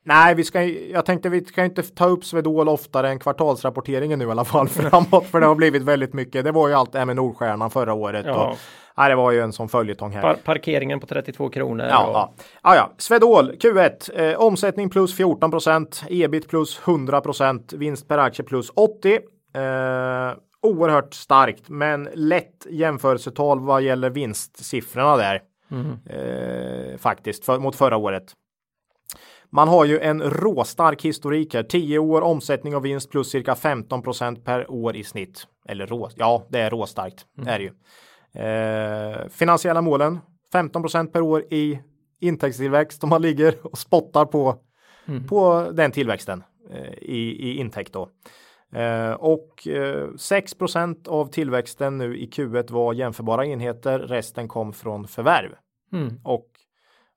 Nej, vi ska, jag tänkte vi ska inte ta upp Svedol oftare än kvartalsrapporteringen nu i alla fall framåt. För det har blivit väldigt mycket. Det var ju allt det här med Nordstjärnan förra året. Ja. Och, nej, det var ju en sån följetong här. Par- parkeringen på trettiotvå kronor. Ja, och... ja. Ah, ja. Svedol, Q ett. Eh, omsättning plus fjorton procent. Ebit plus hundra procent. Vinst per aktie plus åttio. Eh, oerhört starkt, men lätt jämförelsetal vad gäller vinstsiffrorna där. Mm. Eh, faktiskt, för, mot förra året. Man har ju en råstark historik här. tio år omsättning och vinst plus cirka femton procent per år i snitt. Eller rå, ja det är råstarkt. Mm. Är det ju. Eh, finansiella målen. femton procent per år i intäktstillväxt. Om man ligger och spottar på, mm. på den tillväxten eh, i, i intäkt då. Eh, och eh, sex procent av tillväxten nu i Q ett var jämförbara enheter. Resten kom från förvärv. Mm. Och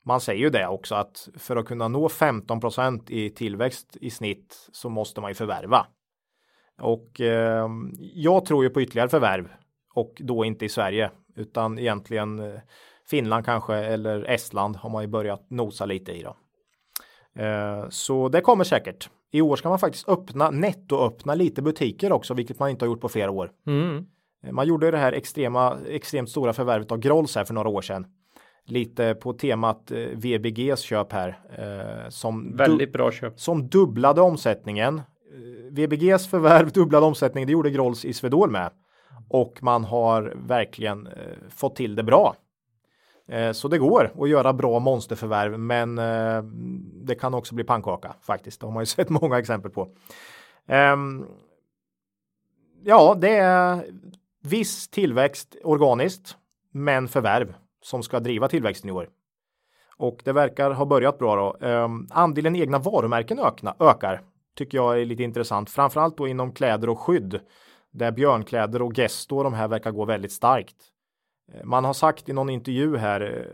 man säger ju det också att för att kunna nå femton procent i tillväxt i snitt så måste man ju förvärva. Och eh, jag tror ju på ytterligare förvärv och då inte i Sverige utan egentligen eh, Finland kanske eller Estland har man ju börjat nosa lite i då. Eh, så det kommer säkert. I år ska man faktiskt öppna, nettoöppna lite butiker också vilket man inte har gjort på flera år. Mm. Man gjorde ju det här extrema, extremt stora förvärvet av Grolls här för några år sedan. Lite på temat eh, V B G's köp här. Eh, som Väldigt du- bra köp. Som dubblade omsättningen. Eh, V B G's förvärv dubblade omsättningen. Det gjorde Grolls i Svedol med. Och man har verkligen eh, fått till det bra. Eh, så det går att göra bra monsterförvärv. Men eh, det kan också bli pannkaka faktiskt. Det har man ju sett många exempel på. Eh, ja, det är viss tillväxt organiskt. Men förvärv. Som ska driva tillväxten i år. Och det verkar ha börjat bra då. Um, andelen egna varumärken ökna, ökar. Tycker jag är lite intressant. Framförallt då inom kläder och skydd. Där Björnkläder och Gesto och de här verkar gå väldigt starkt. Man har sagt i någon intervju här.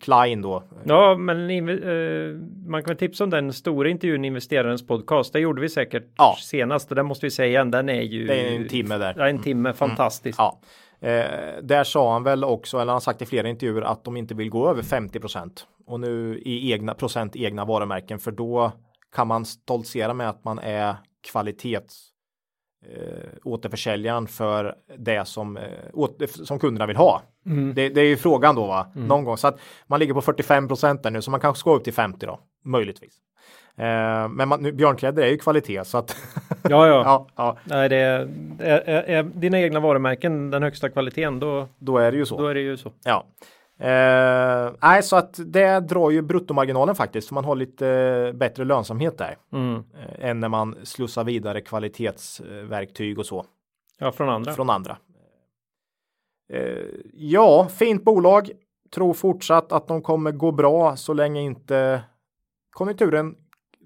Klein då. Ja, men uh, man kan väl tipsa om den stora intervjun i Investerarens podcast. Det gjorde vi säkert ja. senast. Och den måste vi säga igen. Den är ju... Det är en timme där. Ja, en timme. Mm. Fantastiskt. Mm. Ja. Eh, där sa han väl också, eller han har sagt i flera intervjuer att de inte vill gå över femtio procent och nu i egna procent egna varumärken för då kan man stoltsera med att man är kvalitets eh, återförsäljaren för det som, eh, åter, som kunderna vill ha. Mm. Det, det är ju frågan då va, mm. någon gång. Så att man ligger på fyrtiofem procent där nu så man kanske ska upp till femtio då, möjligtvis. Eh, men man, nu, Björnkläder är ju kvalitet så att ja, ja. ja, ja. Nej, det är, är, är dina egna varumärken den högsta kvaliteten då, då är det ju så. Då är det ju så. Ja. Eh, nej, så att det drar ju bruttomarginalen faktiskt. För man har lite bättre lönsamhet där. Mm. Eh, än när man slussar vidare kvalitetsverktyg och så. Ja, från andra. Från andra. Eh, ja, fint bolag. Tror fortsatt att de kommer gå bra så länge inte konjunkturen.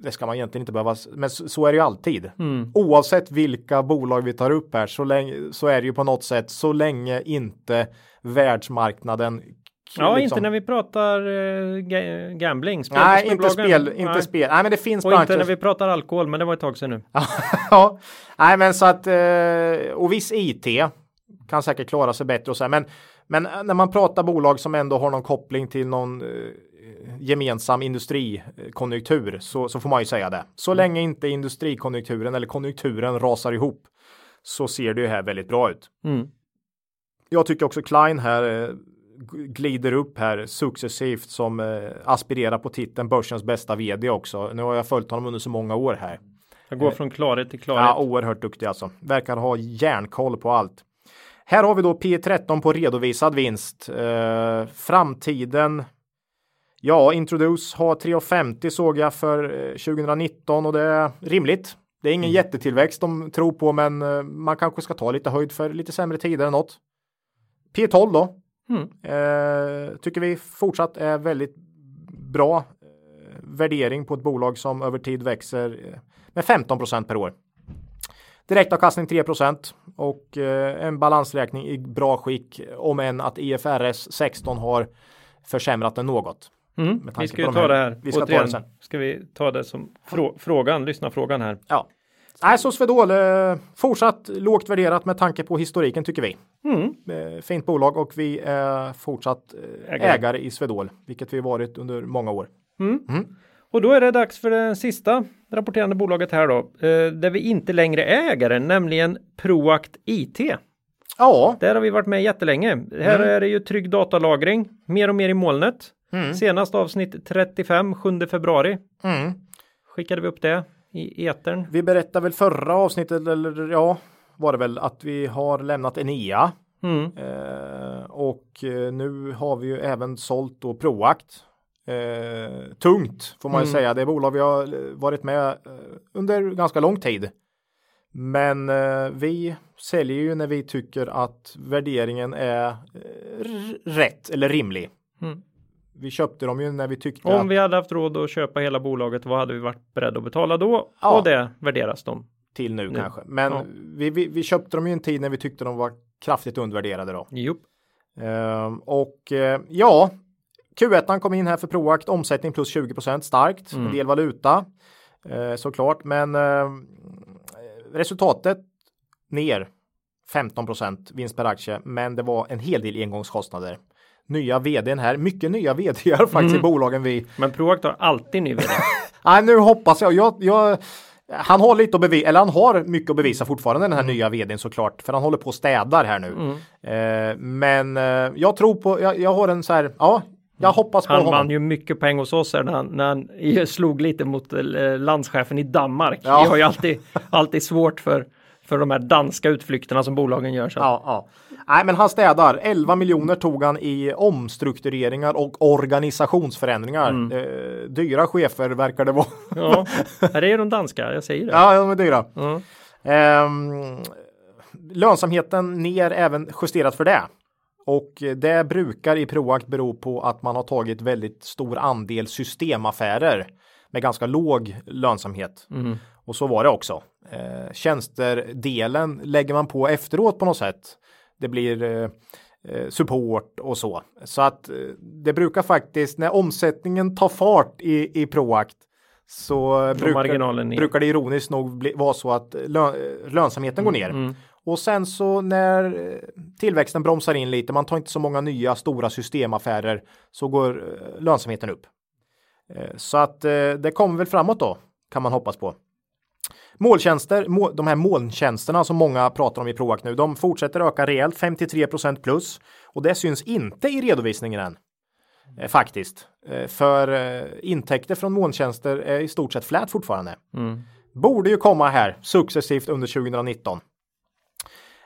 Det ska man egentligen inte behöva, men så är det ju alltid. Mm. Oavsett vilka bolag vi tar upp här så, länge, så är det ju på något sätt så länge inte världsmarknaden. Ja, liksom, inte när vi pratar uh, ga- gambling. Spel, nej, inte spel. Inte nej. spel. Nej, men det finns och branscher. Inte när vi pratar alkohol, men det var ett tag sedan nu. Ja, nej men så att, uh, och viss I T kan säkert klara sig bättre och så här, men, men när man pratar bolag som ändå har någon koppling till någon... Uh, gemensam industrikonjunktur så, så får man ju säga det. Så mm. länge inte industrikonjunkturen eller konjunkturen rasar ihop så ser det ju här väldigt bra ut. Mm. Jag tycker också Klein här glider upp här successivt som eh, aspirerar på titeln börsens bästa vd också. Nu har jag följt honom under så många år här. Jag går från klarhet till klarhet. Ja, oerhört duktig alltså. Verkar ha järnkoll på allt. Här har vi då P tretton på redovisad vinst. Eh, framtiden. Ja, Introduce har tre komma femtio såg jag för tjugonitton och det är rimligt. Det är ingen mm. jättetillväxt de tror på, men man kanske ska ta lite höjd för lite sämre tider än något. P tolv då. Mm. Eh, tycker vi fortsatt är väldigt bra värdering på ett bolag som över tid växer med femton procent per år. Direktavkastning tre procent och eh, en balansräkning i bra skick, om än att I F R S sexton har försämrat den något. Mm. Vi ska ju ta det här. Vi ska återigen, ta det sen. Ska vi ta det som frå- frågan, lyssna frågan här. Ja. Nej, så Svedol, eh, fortsatt lågt värderat med tanke på historiken tycker vi. Mm. Eh, fint bolag och vi är fortsatt eh, ägare. ägare i Svedol, vilket vi varit under många år. Mm. Mm. Och då är det dags för det sista rapporterande bolaget här då, eh, där vi inte längre är ägare, nämligen Proact I T. Ja. Där har vi varit med jättelänge. Här mm. är det ju trygg datalagring, mer och mer i molnet. Mm. Senast avsnitt trettiofem, sjunde februari. Mm. Skickade vi upp det i etern. Vi berättade väl förra avsnittet, eller ja, var det väl att vi har lämnat Enea. Mm. Eh, och nu har vi ju även sålt då Proact. Eh, tungt får man ju mm. säga. Det är bolag vi har varit med under ganska lång tid. Men eh, vi säljer ju när vi tycker att värderingen är eh, rätt eller rimlig. Mm. Vi köpte dem ju när vi tyckte Om att... vi hade haft råd att köpa hela bolaget, vad hade vi varit beredda att betala då? Ja. Och det värderas de till nu, nu. kanske. Men ja. vi, vi, vi köpte dem ju en tid när vi tyckte de var kraftigt undervärderade då. Jo. Eh, och eh, ja... Q ett kom in här för Proact, omsättning plus tjugo procent starkt, mm. en del valuta eh, såklart, men eh, resultatet ner femton procent vinst per aktie, men det var en hel del engångskostnader. Nya vdn här, mycket nya vdar faktiskt mm. i bolagen vi. Men Proact har alltid ny vd. Nej, nu hoppas jag, jag, jag han har lite att bevisa, eller han har mycket att bevisa fortfarande den här mm. nya vdn såklart, för han håller på och städar här nu. Mm. Eh, men eh, jag tror på, jag, jag har en så här, ja, jag hoppas på han honom. Vann ju mycket poäng hos oss här när han, när han slog lite mot eh, landschefen i Danmark. Ja. Vi har ju alltid, alltid svårt för, för de här danska utflykterna som bolagen gör. Så. Ja, ja. Nej, men han städar. elva miljoner tog han i omstruktureringar och organisationsförändringar. Mm. Eh, dyra chefer verkar det vara. Ja, det är de danska, jag säger det. Ja, de är dyra. Mm. Eh, lönsamheten ner även justerat för det. Och det brukar i Proact bero på att man har tagit väldigt stor andel systemaffärer med ganska låg lönsamhet. Mm. Och så var det också. Eh, tjänsterdelen lägger man på efteråt på något sätt. Det blir eh, support och så. Så att eh, det brukar faktiskt, när omsättningen tar fart i, i Proact så brukar, brukar det ironiskt nog bli, vara så att lön, lönsamheten mm. går ner. Mm. Och sen så när tillväxten bromsar in lite, man tar inte så många nya stora systemaffärer, så går lönsamheten upp. Så att det kommer väl framåt då, kan man hoppas på. Molntjänster, mål, de här molntjänsterna som många pratar om i Proact nu, de fortsätter öka rejält, femtiotre procent plus. Och det syns inte i redovisningen än, faktiskt. För intäkter från molntjänster är i stort sett flat fortfarande. Mm. Borde ju komma här successivt under tjugonitton.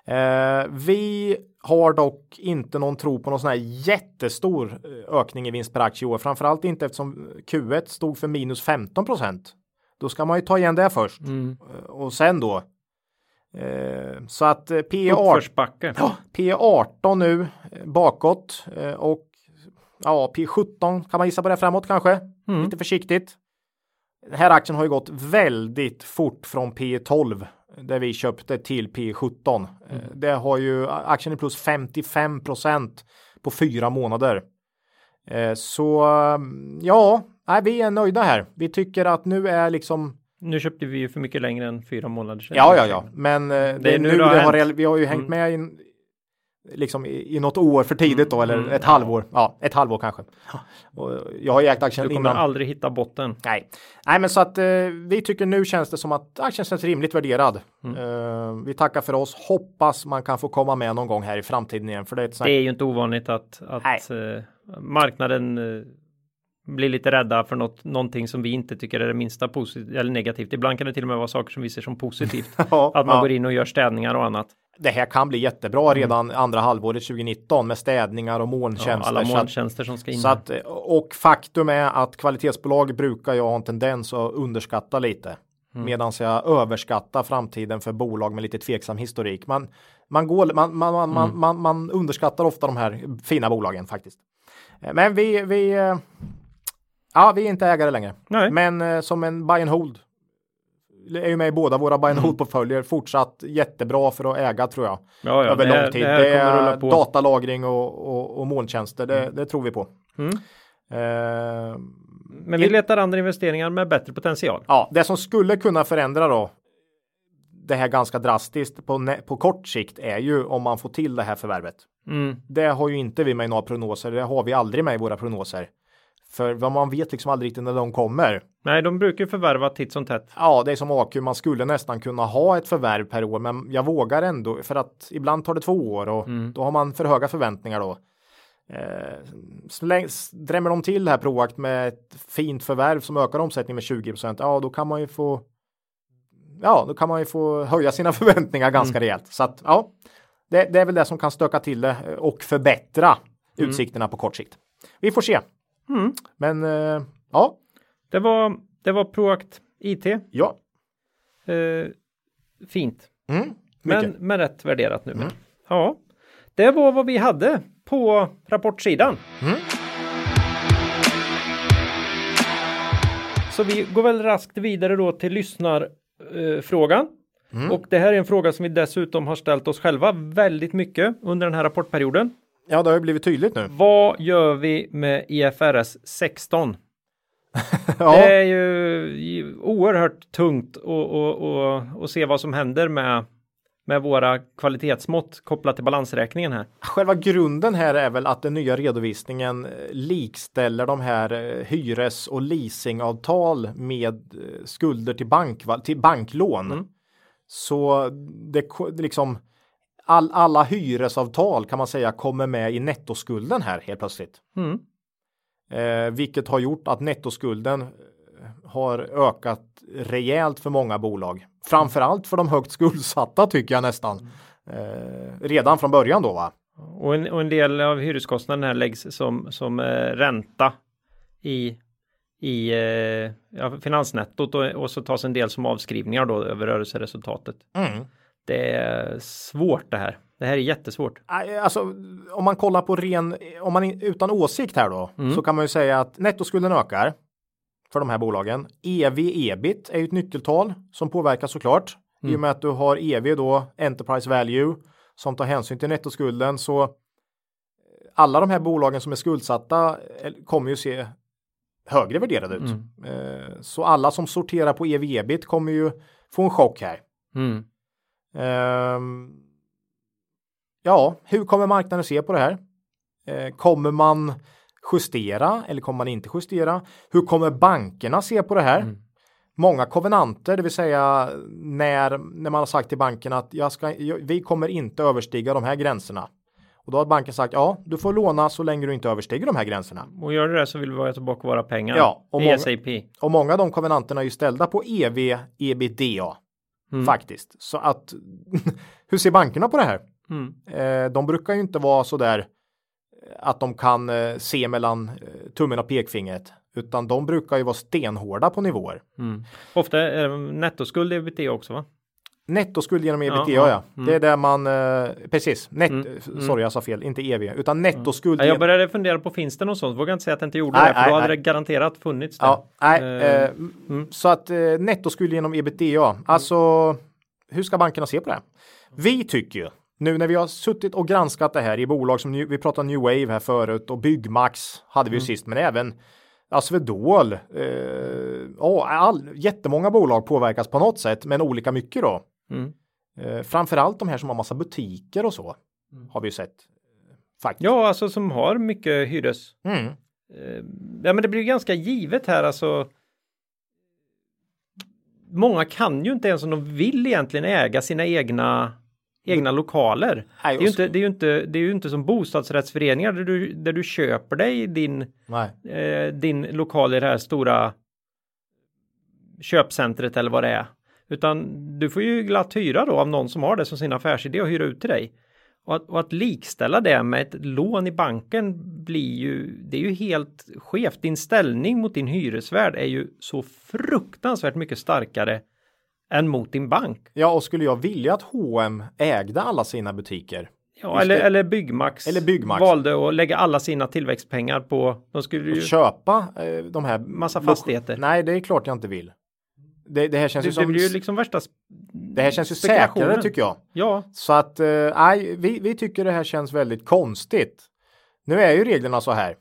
Eh, vi har dock inte någon tro på någon sån här jättestor ökning i vinst per aktie i år. Framförallt inte eftersom Q ett stod för minus femton procent. Då ska man ju ta igen det först. Mm. Och sen då. Eh, så att P arton, P arton nu bakåt. Och ja, P sjutton kan man gissa på det framåt kanske. Mm. Lite försiktigt. Den här aktien har ju gått väldigt fort från P tolv. Där vi köpte till P sjutton. Mm. Det har ju, aktien är plus femtiofem procent på fyra månader. Så ja, vi är nöjda här. Vi tycker att nu är liksom... Nu köpte vi ju för mycket längre än fyra månader sedan. Ja, ja, ja. Men det är det, nu det har det har, vi har ju hängt mm. med i, liksom i, i något år för tidigt då, eller mm. ett halvår. Ja, ett halvår kanske. Och jag har ju ägt aktien innan. Du kommer innan. aldrig hitta botten. Nej, Nej men så att eh, vi tycker nu känns det som att aktien känns rimligt värderad. Mm. Eh, vi tackar för oss. Hoppas man kan få komma med någon gång här i framtiden igen. För det, är ett sånt... det är ju inte ovanligt att, att eh, marknaden eh, blir lite rädda för något, någonting som vi inte tycker är det minsta positivt eller negativt. Ibland kan det till och med vara saker som vi ser som positivt. ja, att man ja. går in och gör städningar och annat. det här kan bli jättebra redan mm. andra halvåret tjugonitton med städningar och molntjänster. Ja, alla molntjänster som ska in. Så att, och faktum är att kvalitetsbolag brukar jag ha en tendens att underskatta lite. Mm. Medan jag överskattar framtiden för bolag med lite tveksam historik. Man, man, går, man, man, mm. man, man, man underskattar ofta de här fina bolagen faktiskt. Men vi, vi, ja, vi är inte ägare längre. Nej. Men som en buy and hold. Är ju med i båda våra buy and hold-portföljer. Fortsatt jättebra för att äga, tror jag. Ja, ja, över det, lång tid. Det, det är datalagring och, och, och molntjänster. Det, mm. det tror vi på. Mm. Uh, Men vi letar andra investeringar med bättre potential. Ja, det som skulle kunna förändra då det här ganska drastiskt på, ne- på kort sikt är ju om man får till det här förvärvet. Mm. Det har ju inte vi med i några prognoser. Det har vi aldrig med i våra prognoser. För vad man vet liksom aldrig riktigt när de kommer. Nej, de brukar ju förvärva titt som tätt. Ja, det är som A Q. Man skulle nästan kunna ha ett förvärv per år. Men jag vågar ändå. För att ibland tar det två år. Och mm. då har man för höga förväntningar då. Eh, släng, drämmer de till här Proact med ett fint förvärv som ökar omsättningen med tjugo procent. Ja, då kan man ju få... Ja, då kan man ju få höja sina förväntningar ganska mm. rejält. Så att, ja. Det, det är väl det som kan stöka till det. Och förbättra mm. utsikterna på kort sikt. Vi får se. Mm. Men uh, ja. Det var, det var Proact I T. Ja. Uh, fint. Mm, men med rätt värderat nu. Mm. Ja. Det var vad vi hade på rapportsidan. Mm. Så vi går väl raskt vidare då till lyssnarfrågan. Uh, mm. Och det här är en fråga som vi dessutom har ställt oss själva väldigt mycket under den här rapportperioden. Ja, det har ju blivit tydligt nu. Vad gör vi med I F R S sexton? Ja. Det är ju oerhört tungt att, att, att, att se vad som händer med, med våra kvalitetsmått kopplat till balansräkningen här. Själva grunden här är väl att den nya redovisningen likställer de här hyres- och leasingavtal med skulder till, bank, till banklån. Mm. Så det liksom... All, alla hyresavtal kan man säga kommer med i nettoskulden här helt plötsligt. Mm. Eh, vilket har gjort att nettoskulden har ökat rejält för många bolag. Framförallt för de högt skuldsatta tycker jag nästan. Eh, redan från början då va? Och en, och en del av hyreskostnaden här läggs som, som eh, ränta i, i eh, ja, finansnettot och, och så tas en del som avskrivningar då över rörelseresultatet. Mm. Det är svårt det här. Det här är jättesvårt. Alltså, om man kollar på ren, om man är utan åsikt här då, mm. så kan man ju säga att nettoskulden ökar för de här bolagen. E V ebit är ju ett nyckeltal som påverkas såklart. Mm. I och med att du har E V då, Enterprise Value, som tar hänsyn till nettoskulden, så alla de här bolagen som är skuldsatta kommer ju se högre värderade ut. Mm. Så alla som sorterar på E V ebit kommer ju få en chock här. Mm. Uh, ja, hur kommer marknaden se på det här? Uh, kommer man justera eller kommer man inte justera? Hur kommer bankerna se på det här? Mm. Många kovenanter, det vill säga när, när man har sagt till banken att jag ska, jag, vi kommer inte överstiga de här gränserna. Och då har banken sagt, ja, du får låna så länge du inte överstiger de här gränserna. Och gör du det så vill vi ha tillbaka våra pengar. Ja, och, många, och många av de kovenanterna är ju ställda på E V ebitda. Mm. Faktiskt. Så att, hur ser bankerna på det här? Mm. Eh, de brukar ju inte vara så där att de kan eh, se mellan eh, tummen och pekfingret. Utan de brukar ju vara stenhårda på nivåer. Mm. Ofta är eh, nettoskuld i ebitda också va? Nettoskuld genom ebitda ja. ja. Mm. Det är där man, eh, precis. Net, mm. Sorry jag sa fel, inte E V. Utan nettoskuld. Mm. Jag började fundera på finns det något sånt. Vågar inte säga att det inte gjorde nej, det. För nej, då hade nej. det garanterat funnits det. Ja, nej, eh, eh, mm. Så att eh, nettoskuld genom ebitda. Alltså mm. hur ska bankerna se på det? Vi tycker ju. Nu när vi har suttit och granskat det här i bolag som vi pratade New Wave här förut. Och Byggmax hade vi mm. ju sist. Men även Svedol. Eh, oh, all, jättemånga bolag påverkas på något sätt. Men olika mycket då. Mm. Eh, framförallt de här som har massa butiker och så mm. har vi ju sett faktiskt. Ja, alltså som har mycket hyres. Mm. Eh, ja, men det blir ju ganska givet här alltså. Många kan ju inte ens om de vill egentligen äga sina egna egna mm. lokaler. Nej, det är ju inte det är ju inte det är ju inte som bostadsrättsföreningar där du där du köper dig din eh, din lokal i det här stora köpcentret eller vad det är. Utan du får ju glatt hyra då av någon som har det som sin affärsidé och hyra ut till dig. Och att, och att likställa det med ett lån i banken blir ju, det är ju helt skevt. Din ställning mot din hyresvärd är ju så fruktansvärt mycket starkare än mot din bank. Ja, och skulle jag vilja att H och M ägde alla sina butiker? Ja, eller, eller, Byggmax eller Byggmax valde att lägga alla sina tillväxtpengar på... De skulle ju köpa eh, de här... Massa fastigheter. Nej, det är klart jag inte vill. Det, det här känns det, ju som... Det blir ju liksom värsta... Det här känns ju säkrare, tycker jag. Ja. Så att, nej, eh, vi, vi tycker det här känns väldigt konstigt. Nu är ju reglerna så här.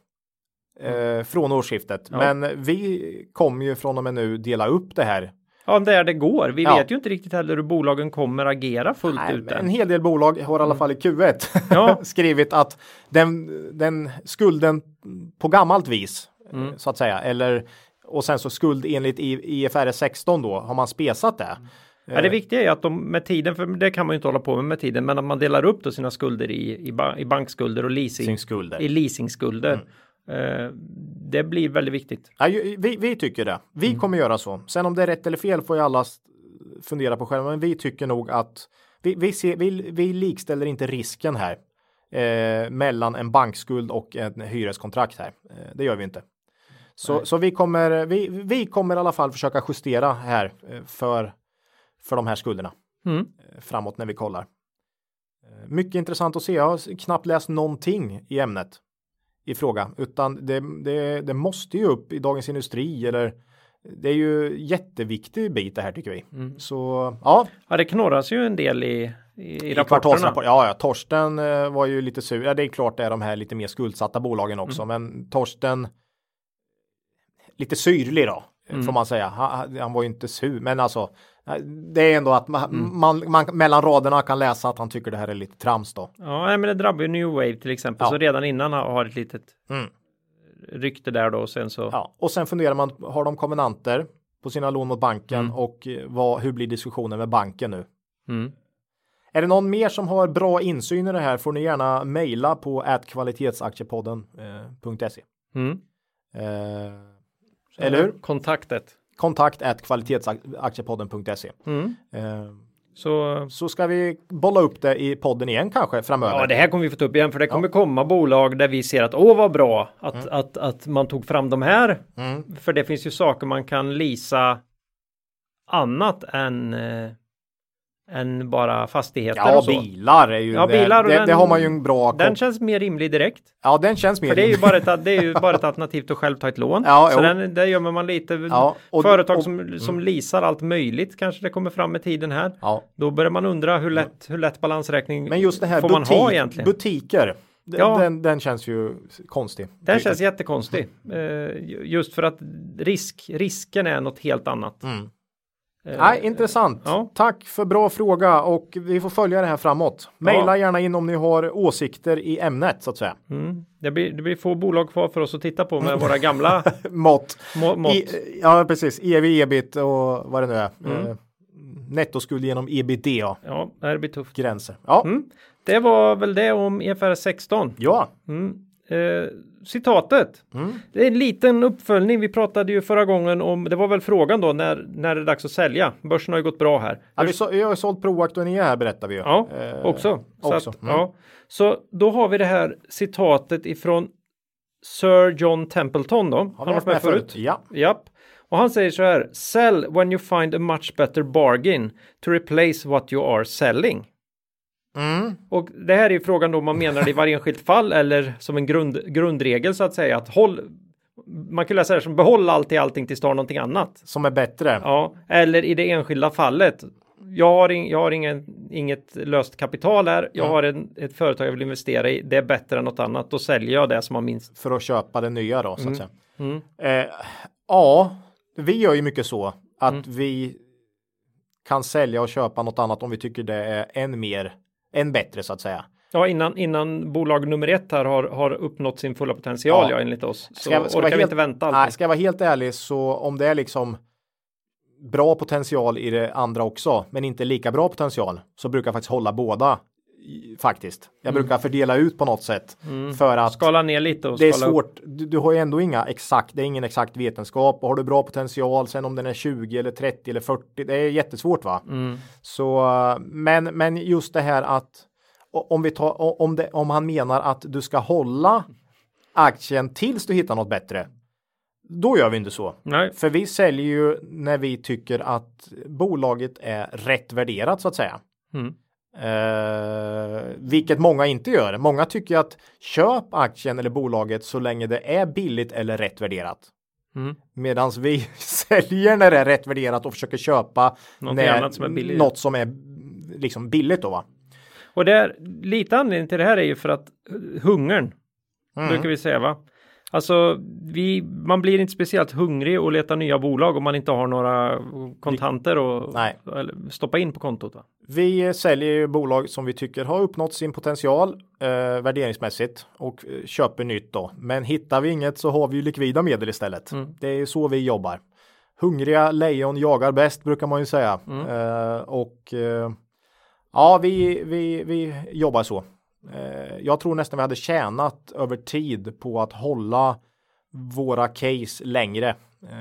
Eh, från årsskiftet. Ja. Men vi kommer ju från och med nu dela upp det här. Ja, där det går. Vi ja. vet ju inte riktigt heller hur bolagen kommer agera fullt Nej, ut. Än. En hel del bolag har i alla fall i Q ett ja. skrivit att den, den skulden på gammalt vis, mm. så att säga, eller, och sen så skuld enligt I F R S sexton då, har man spesat det. Mm. Ja, det viktiga är att de med tiden, för det kan man ju inte hålla på med med tiden, men att man delar upp då sina skulder i, i, ba, i bankskulder och leasing, i leasingskulder. Mm. Det blir väldigt viktigt. Ja, vi, vi tycker det. Vi mm. kommer göra så. Sen om det är rätt eller fel får ju alla fundera på själva. Men vi tycker nog att vi, vi, ser, vi, vi likställer inte risken här eh, mellan en bankskuld och en hyreskontrakt här. Eh, det gör vi inte. Så, så vi, kommer, vi, vi kommer i alla fall försöka justera här för, för de här skulderna mm. framåt när vi kollar. Mycket intressant att se. Jag har knappt läst någonting i ämnet. I fråga, utan det, det, det måste ju upp i Dagens Industri eller det är ju jätteviktig bit det här tycker vi. Mm. Så ja. Ja, det knorras ju en del i, i, i rapporterna. Ja, ja, Torsten eh, var ju lite sur. Ja, det är klart det är de här lite mer skuldsatta bolagen också, mm. men Torsten lite syrlig då, mm. får man säga. Han, han var ju inte sur, men alltså det är ändå att man, mm. man, man mellan raderna kan läsa att han tycker det här är lite trams då. Ja, men det drabbar ju New Wave till exempel. Ja. Så redan innan har ett litet mm. rykte där då. Och sen så... Ja, och sen funderar man, har de kovenanter på sina lån mot banken mm. och vad, hur blir diskussionen med banken nu? Mm. Är det någon mer som har bra insyn i det här får ni gärna mejla på at kvalitetsaktiepodden punkt se. Mm. Eh, eller hur? Kontaktet. kontakt at kvalitetsaktiepodden punkt se. Mm. Eh, så, så ska vi bolla upp det i podden igen kanske framöver. Ja, det här kommer vi få ta upp igen för det kommer ja. komma bolag där vi ser att åh vad bra att, mm. att, att, att man tog fram de här. Mm. För det finns ju saker man kan leasa annat än, eh, än bara fastigheter. Ja, och så. bilar är ju ja, det, bilar och det, den, det har man ju en bra... Den kom... känns mer rimlig direkt. Ja, den känns mer för rimlig. För det är ju bara ett alternativ att själv ta ett lån. Ja, så den, där gör man lite... Ja, och, företag och, som, och, som leasar allt möjligt kanske det kommer fram med tiden här. Ja. Då börjar man undra hur lätt, hur lätt balansräkning men just det här får butik, man ha egentligen. Butiker, den, ja. den, den känns ju konstig. Den känns jättekonstig. Mm. Just för att risk, risken är något helt annat. Mm. Uh, Nej, intressant. Ja. Tack för bra fråga och vi får följa det här framåt. Maila ja. gärna in om ni har åsikter i ämnet så att säga. Mm. Det, blir, det blir få bolag kvar för oss att titta på med våra gamla mått. Må, mått. I, ja, precis. E V, ebit och vad det nu är. Mm. Uh, nettoskuld genom ebitda. Ja, det blir tufft. Gränser. Ja. Mm. Det var väl det om I F R S sexton. Ja. Mm. Uh, citatet. Mm. Det är en liten uppföljning. Vi pratade ju förra gången om, det var väl frågan då, när, när det är dags att sälja. Börsen har ju gått bra här. Ja, vi, så, vi har sålt Proact och Enea här, berättar vi ju. Ja, eh, också. Så, också. Att, mm. ja. Så då har vi det här citatet ifrån Sir John Templeton då. Har han har varit med, med förut. förut. Ja. Japp. Och han säger så här, sell when you find a much better bargain to replace what you are selling. Mm. Och det här är ju frågan då om man menar det i varje enskilt fall eller som en grund, grundregel så att säga att håll, man kan läsa det som behåll allt i allting tills du har någonting annat. Som är bättre. Ja, eller i det enskilda fallet. Jag har, in, jag har ingen, inget löst kapital här, jag mm. har en, ett företag jag vill investera i, det är bättre än något annat, då säljer jag det som man minst. För att köpa det nya då så mm. att säga. Mm. Eh, ja, vi gör ju mycket så att mm. vi kan sälja och köpa något annat om vi tycker det är än mer en bättre så att säga. Ja, innan, innan bolag nummer ett här har, har uppnått sin fulla potential, ja, ja enligt oss. Så ska, ska orkar helt, vi inte vänta alltid. Nej, ska jag vara helt ärlig så om det är liksom bra potential i det andra också, men inte lika bra potential, så brukar jag faktiskt hålla båda faktiskt. Jag mm. brukar fördela ut på något sätt. Mm. För att skala ner lite och det är svårt. Du, du har ju ändå inga exakt, det är ingen exakt vetenskap. Och har du bra potential, sen om den är tjugo eller trettio eller fyrtio, det är jättesvårt va? Mm. Så, men, men just det här att om, vi tar, om, det, om han menar att du ska hålla aktien tills du hittar något bättre. Då gör vi inte så. Nej. För vi säljer ju när vi tycker att bolaget är rätt värderat så att säga. Mm. Uh, vilket många inte gör. Många tycker att köp aktien eller bolaget så länge det är billigt eller rätt värderat. Mm. Medan vi säljer när det är rätt värderat och försöker köpa något, när, annat som är något som är liksom billigt då va. Och det är, lite anledning till det här är ju för att hungern, mm. brukar vi säga va. Alltså, vi, man blir inte speciellt hungrig och letar nya bolag om man inte har några kontanter och eller stoppa in på kontot va? Vi säljer ju bolag som vi tycker har uppnått sin potential eh, värderingsmässigt och eh, köper nytt då. Men hittar vi inget så har vi ju likvida medel istället. Mm. Det är ju så vi jobbar. Hungriga lejon jagar bäst brukar man ju säga. Mm. Eh, och eh, ja, vi, vi, vi jobbar så. Jag tror nästan vi hade tjänat över tid på att hålla våra case längre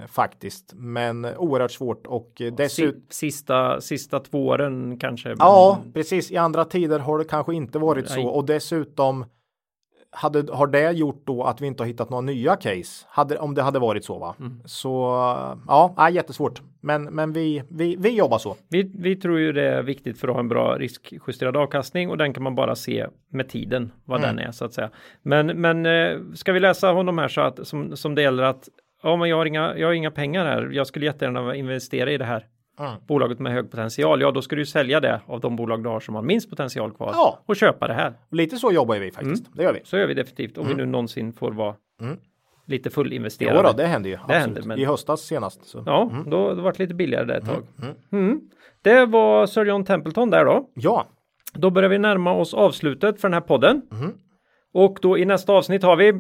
faktiskt. Men oerhört svårt och dessutom... Sista, sista två åren kanske. Men... Ja, precis. I andra tider har det kanske inte varit så. Och dessutom hade, har det gjort då att vi inte har hittat några nya case. Hade, om det hade varit så va? Mm. Så ja, jättesvårt. Men, men vi, vi, vi jobbar så. Vi, vi tror ju det är viktigt för att ha en bra riskjusterad avkastning. Och den kan man bara se med tiden. Vad mm. den är så att säga. Men, men ska vi läsa honom här så att, som, som det gäller att. Ja men jag har, inga, jag har inga pengar här. Jag skulle jättegärna investera i det här. Mm. Bolaget med hög potential. Ja då ska du sälja det av de bolag du har som har minst potential kvar. Ja. Och köpa det här. Lite så jobbar vi faktiskt. Mm. Det gör vi. Så gör vi definitivt. Om mm. vi nu någonsin får vara... Mm. Lite fullinvesterade. Ja, då, det hände ju. Det hände, men... I höstas senast. Så. Ja, mm. då, då var det lite billigare där ett mm. tag. Mm. Mm. Det var Sir John Templeton där då. Ja. Då börjar vi närma oss avslutet för den här podden. Mm. Och då i nästa avsnitt har vi,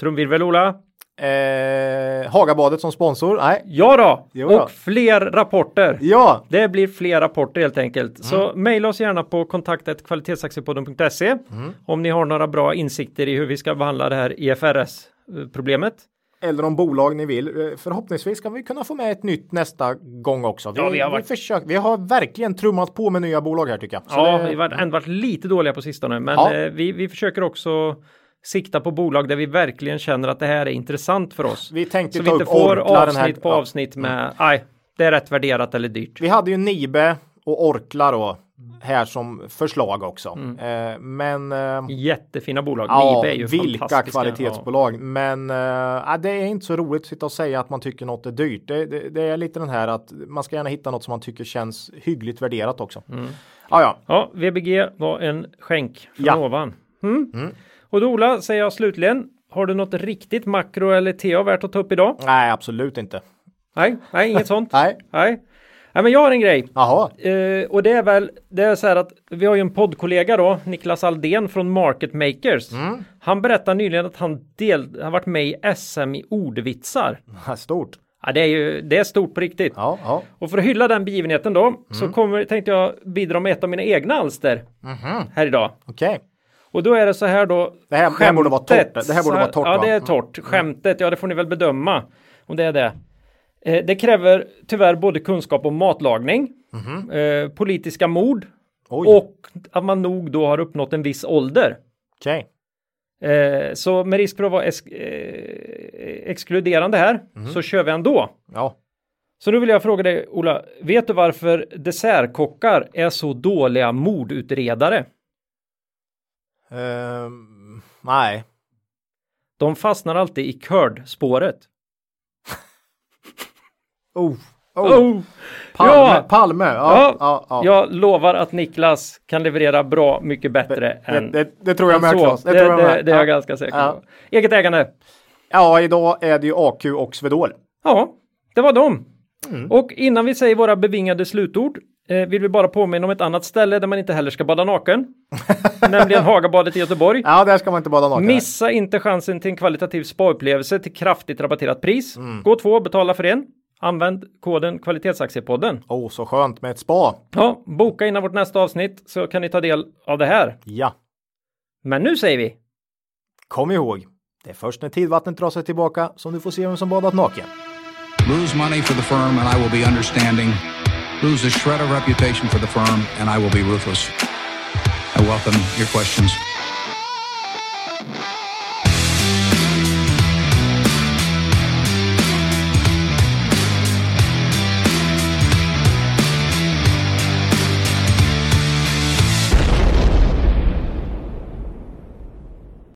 trumvirvel Ola. Eh, Hagabadet som sponsor. Nej. Ja då. Jo då. Och fler rapporter. Ja. Det blir fler rapporter helt enkelt. Mm. Så mejla oss gärna på kontakt at kvalitetsaktiepodden punkt se mm. om ni har några bra insikter i hur vi ska behandla det här I F R S problemet. Eller om bolag ni vill. Förhoppningsvis kan vi kunna få med ett nytt nästa gång också. Vi, ja, vi, har, varit... vi, försöker, vi har verkligen trummat på med nya bolag här tycker jag. Så ja, det... vi har ändå varit lite dåliga på sistone. Men ja. vi, vi försöker också sikta på bolag där vi verkligen känner att det här är intressant för oss. Vi tänkte så ta vi inte upp får Orkla, avsnitt den här... på avsnitt med nej, mm. det är rätt värderat eller dyrt. Vi hade ju Nibe och Orkla då. Här som förslag också. Mm. Eh, men, eh, jättefina bolag. Ja, Nibe är ju vilka kvalitetsbolag. Ja. Men eh, det är inte så roligt att sitta och säga att man tycker något är dyrt. Det, det, det är lite den här att man ska gärna hitta något som man tycker känns hyggligt värderat också. Mm. Ah, ja. ja, V B G var en skänk från ja. ovan. Mm. Mm. Och då Ola, säger jag slutligen. Har du något riktigt makro eller T A värt att ta upp idag? Nej, absolut inte. Nej, nej inget sånt. Nej. nej. Nej, men jag har en grej. Jaha. Uh, och det är väl, det är så här att vi har ju en poddkollega då, Niklas Aldén från Market Makers. Mm. Han berättade nyligen att han del, har varit med i S M i ordvitsar. Stort. Ja, det är ju, det är stort på riktigt. Ja, ja. Och för att hylla den begivenheten då, mm. så kommer, tänkte jag bidra med ett av mina egna alster mm. här idag. Okej. Okay. Och då är det så här då. Det här, skämtet, det här borde vara torrt. Det här borde vara torrt ja, va? Det är torrt. Skämtet, ja det får ni väl bedöma. Om det är det. Det kräver tyvärr både kunskap om matlagning, mm-hmm. eh, politiska mord Oj. och att man nog då har uppnått en viss ålder. Okej. Okay. Eh, så med risk för att vara esk- eh, exkluderande här mm-hmm. så kör vi ändå. Ja. Så nu vill jag fråga dig Ola, vet du varför dessertkockar är så dåliga mordutredare? Uh, nej. De fastnar alltid i kördspåret. Oh, oh. oh. Palme, ja. Palme. Ja, ja. Ja, jag lovar att Niklas kan leverera bra mycket bättre det, än det, det, det tror jag med så. Det, det, tror jag med. det, det är jag ja. ganska säker på. Ja. Eget ägande. Ja, idag är det ju A Q och Svedol. Ja, det var dem. Mm. Och innan vi säger våra bevingade slutord eh, vill vi bara påminna om ett annat ställe där man inte heller ska bada naken. Nämligen Hagabadet i Göteborg. Ja, där ska man inte bada naken. Missa här. inte chansen till en kvalitativ spa-upplevelse till kraftigt rabatterat pris. Mm. Gå två, betala för en. Använd koden Kvalitetsaktiepodden. Åh, oh, så skönt med ett spa. Ja, boka innan vårt nästa avsnitt så kan ni ta del av det här. Ja. Men nu säger vi. Kom ihåg, det är först när tidvattnet drar sig tillbaka som du får se vem som badat naken. Lose money for the firm and I will be understanding. Lose a shred of reputation for the firm and I will be ruthless. I welcome your questions.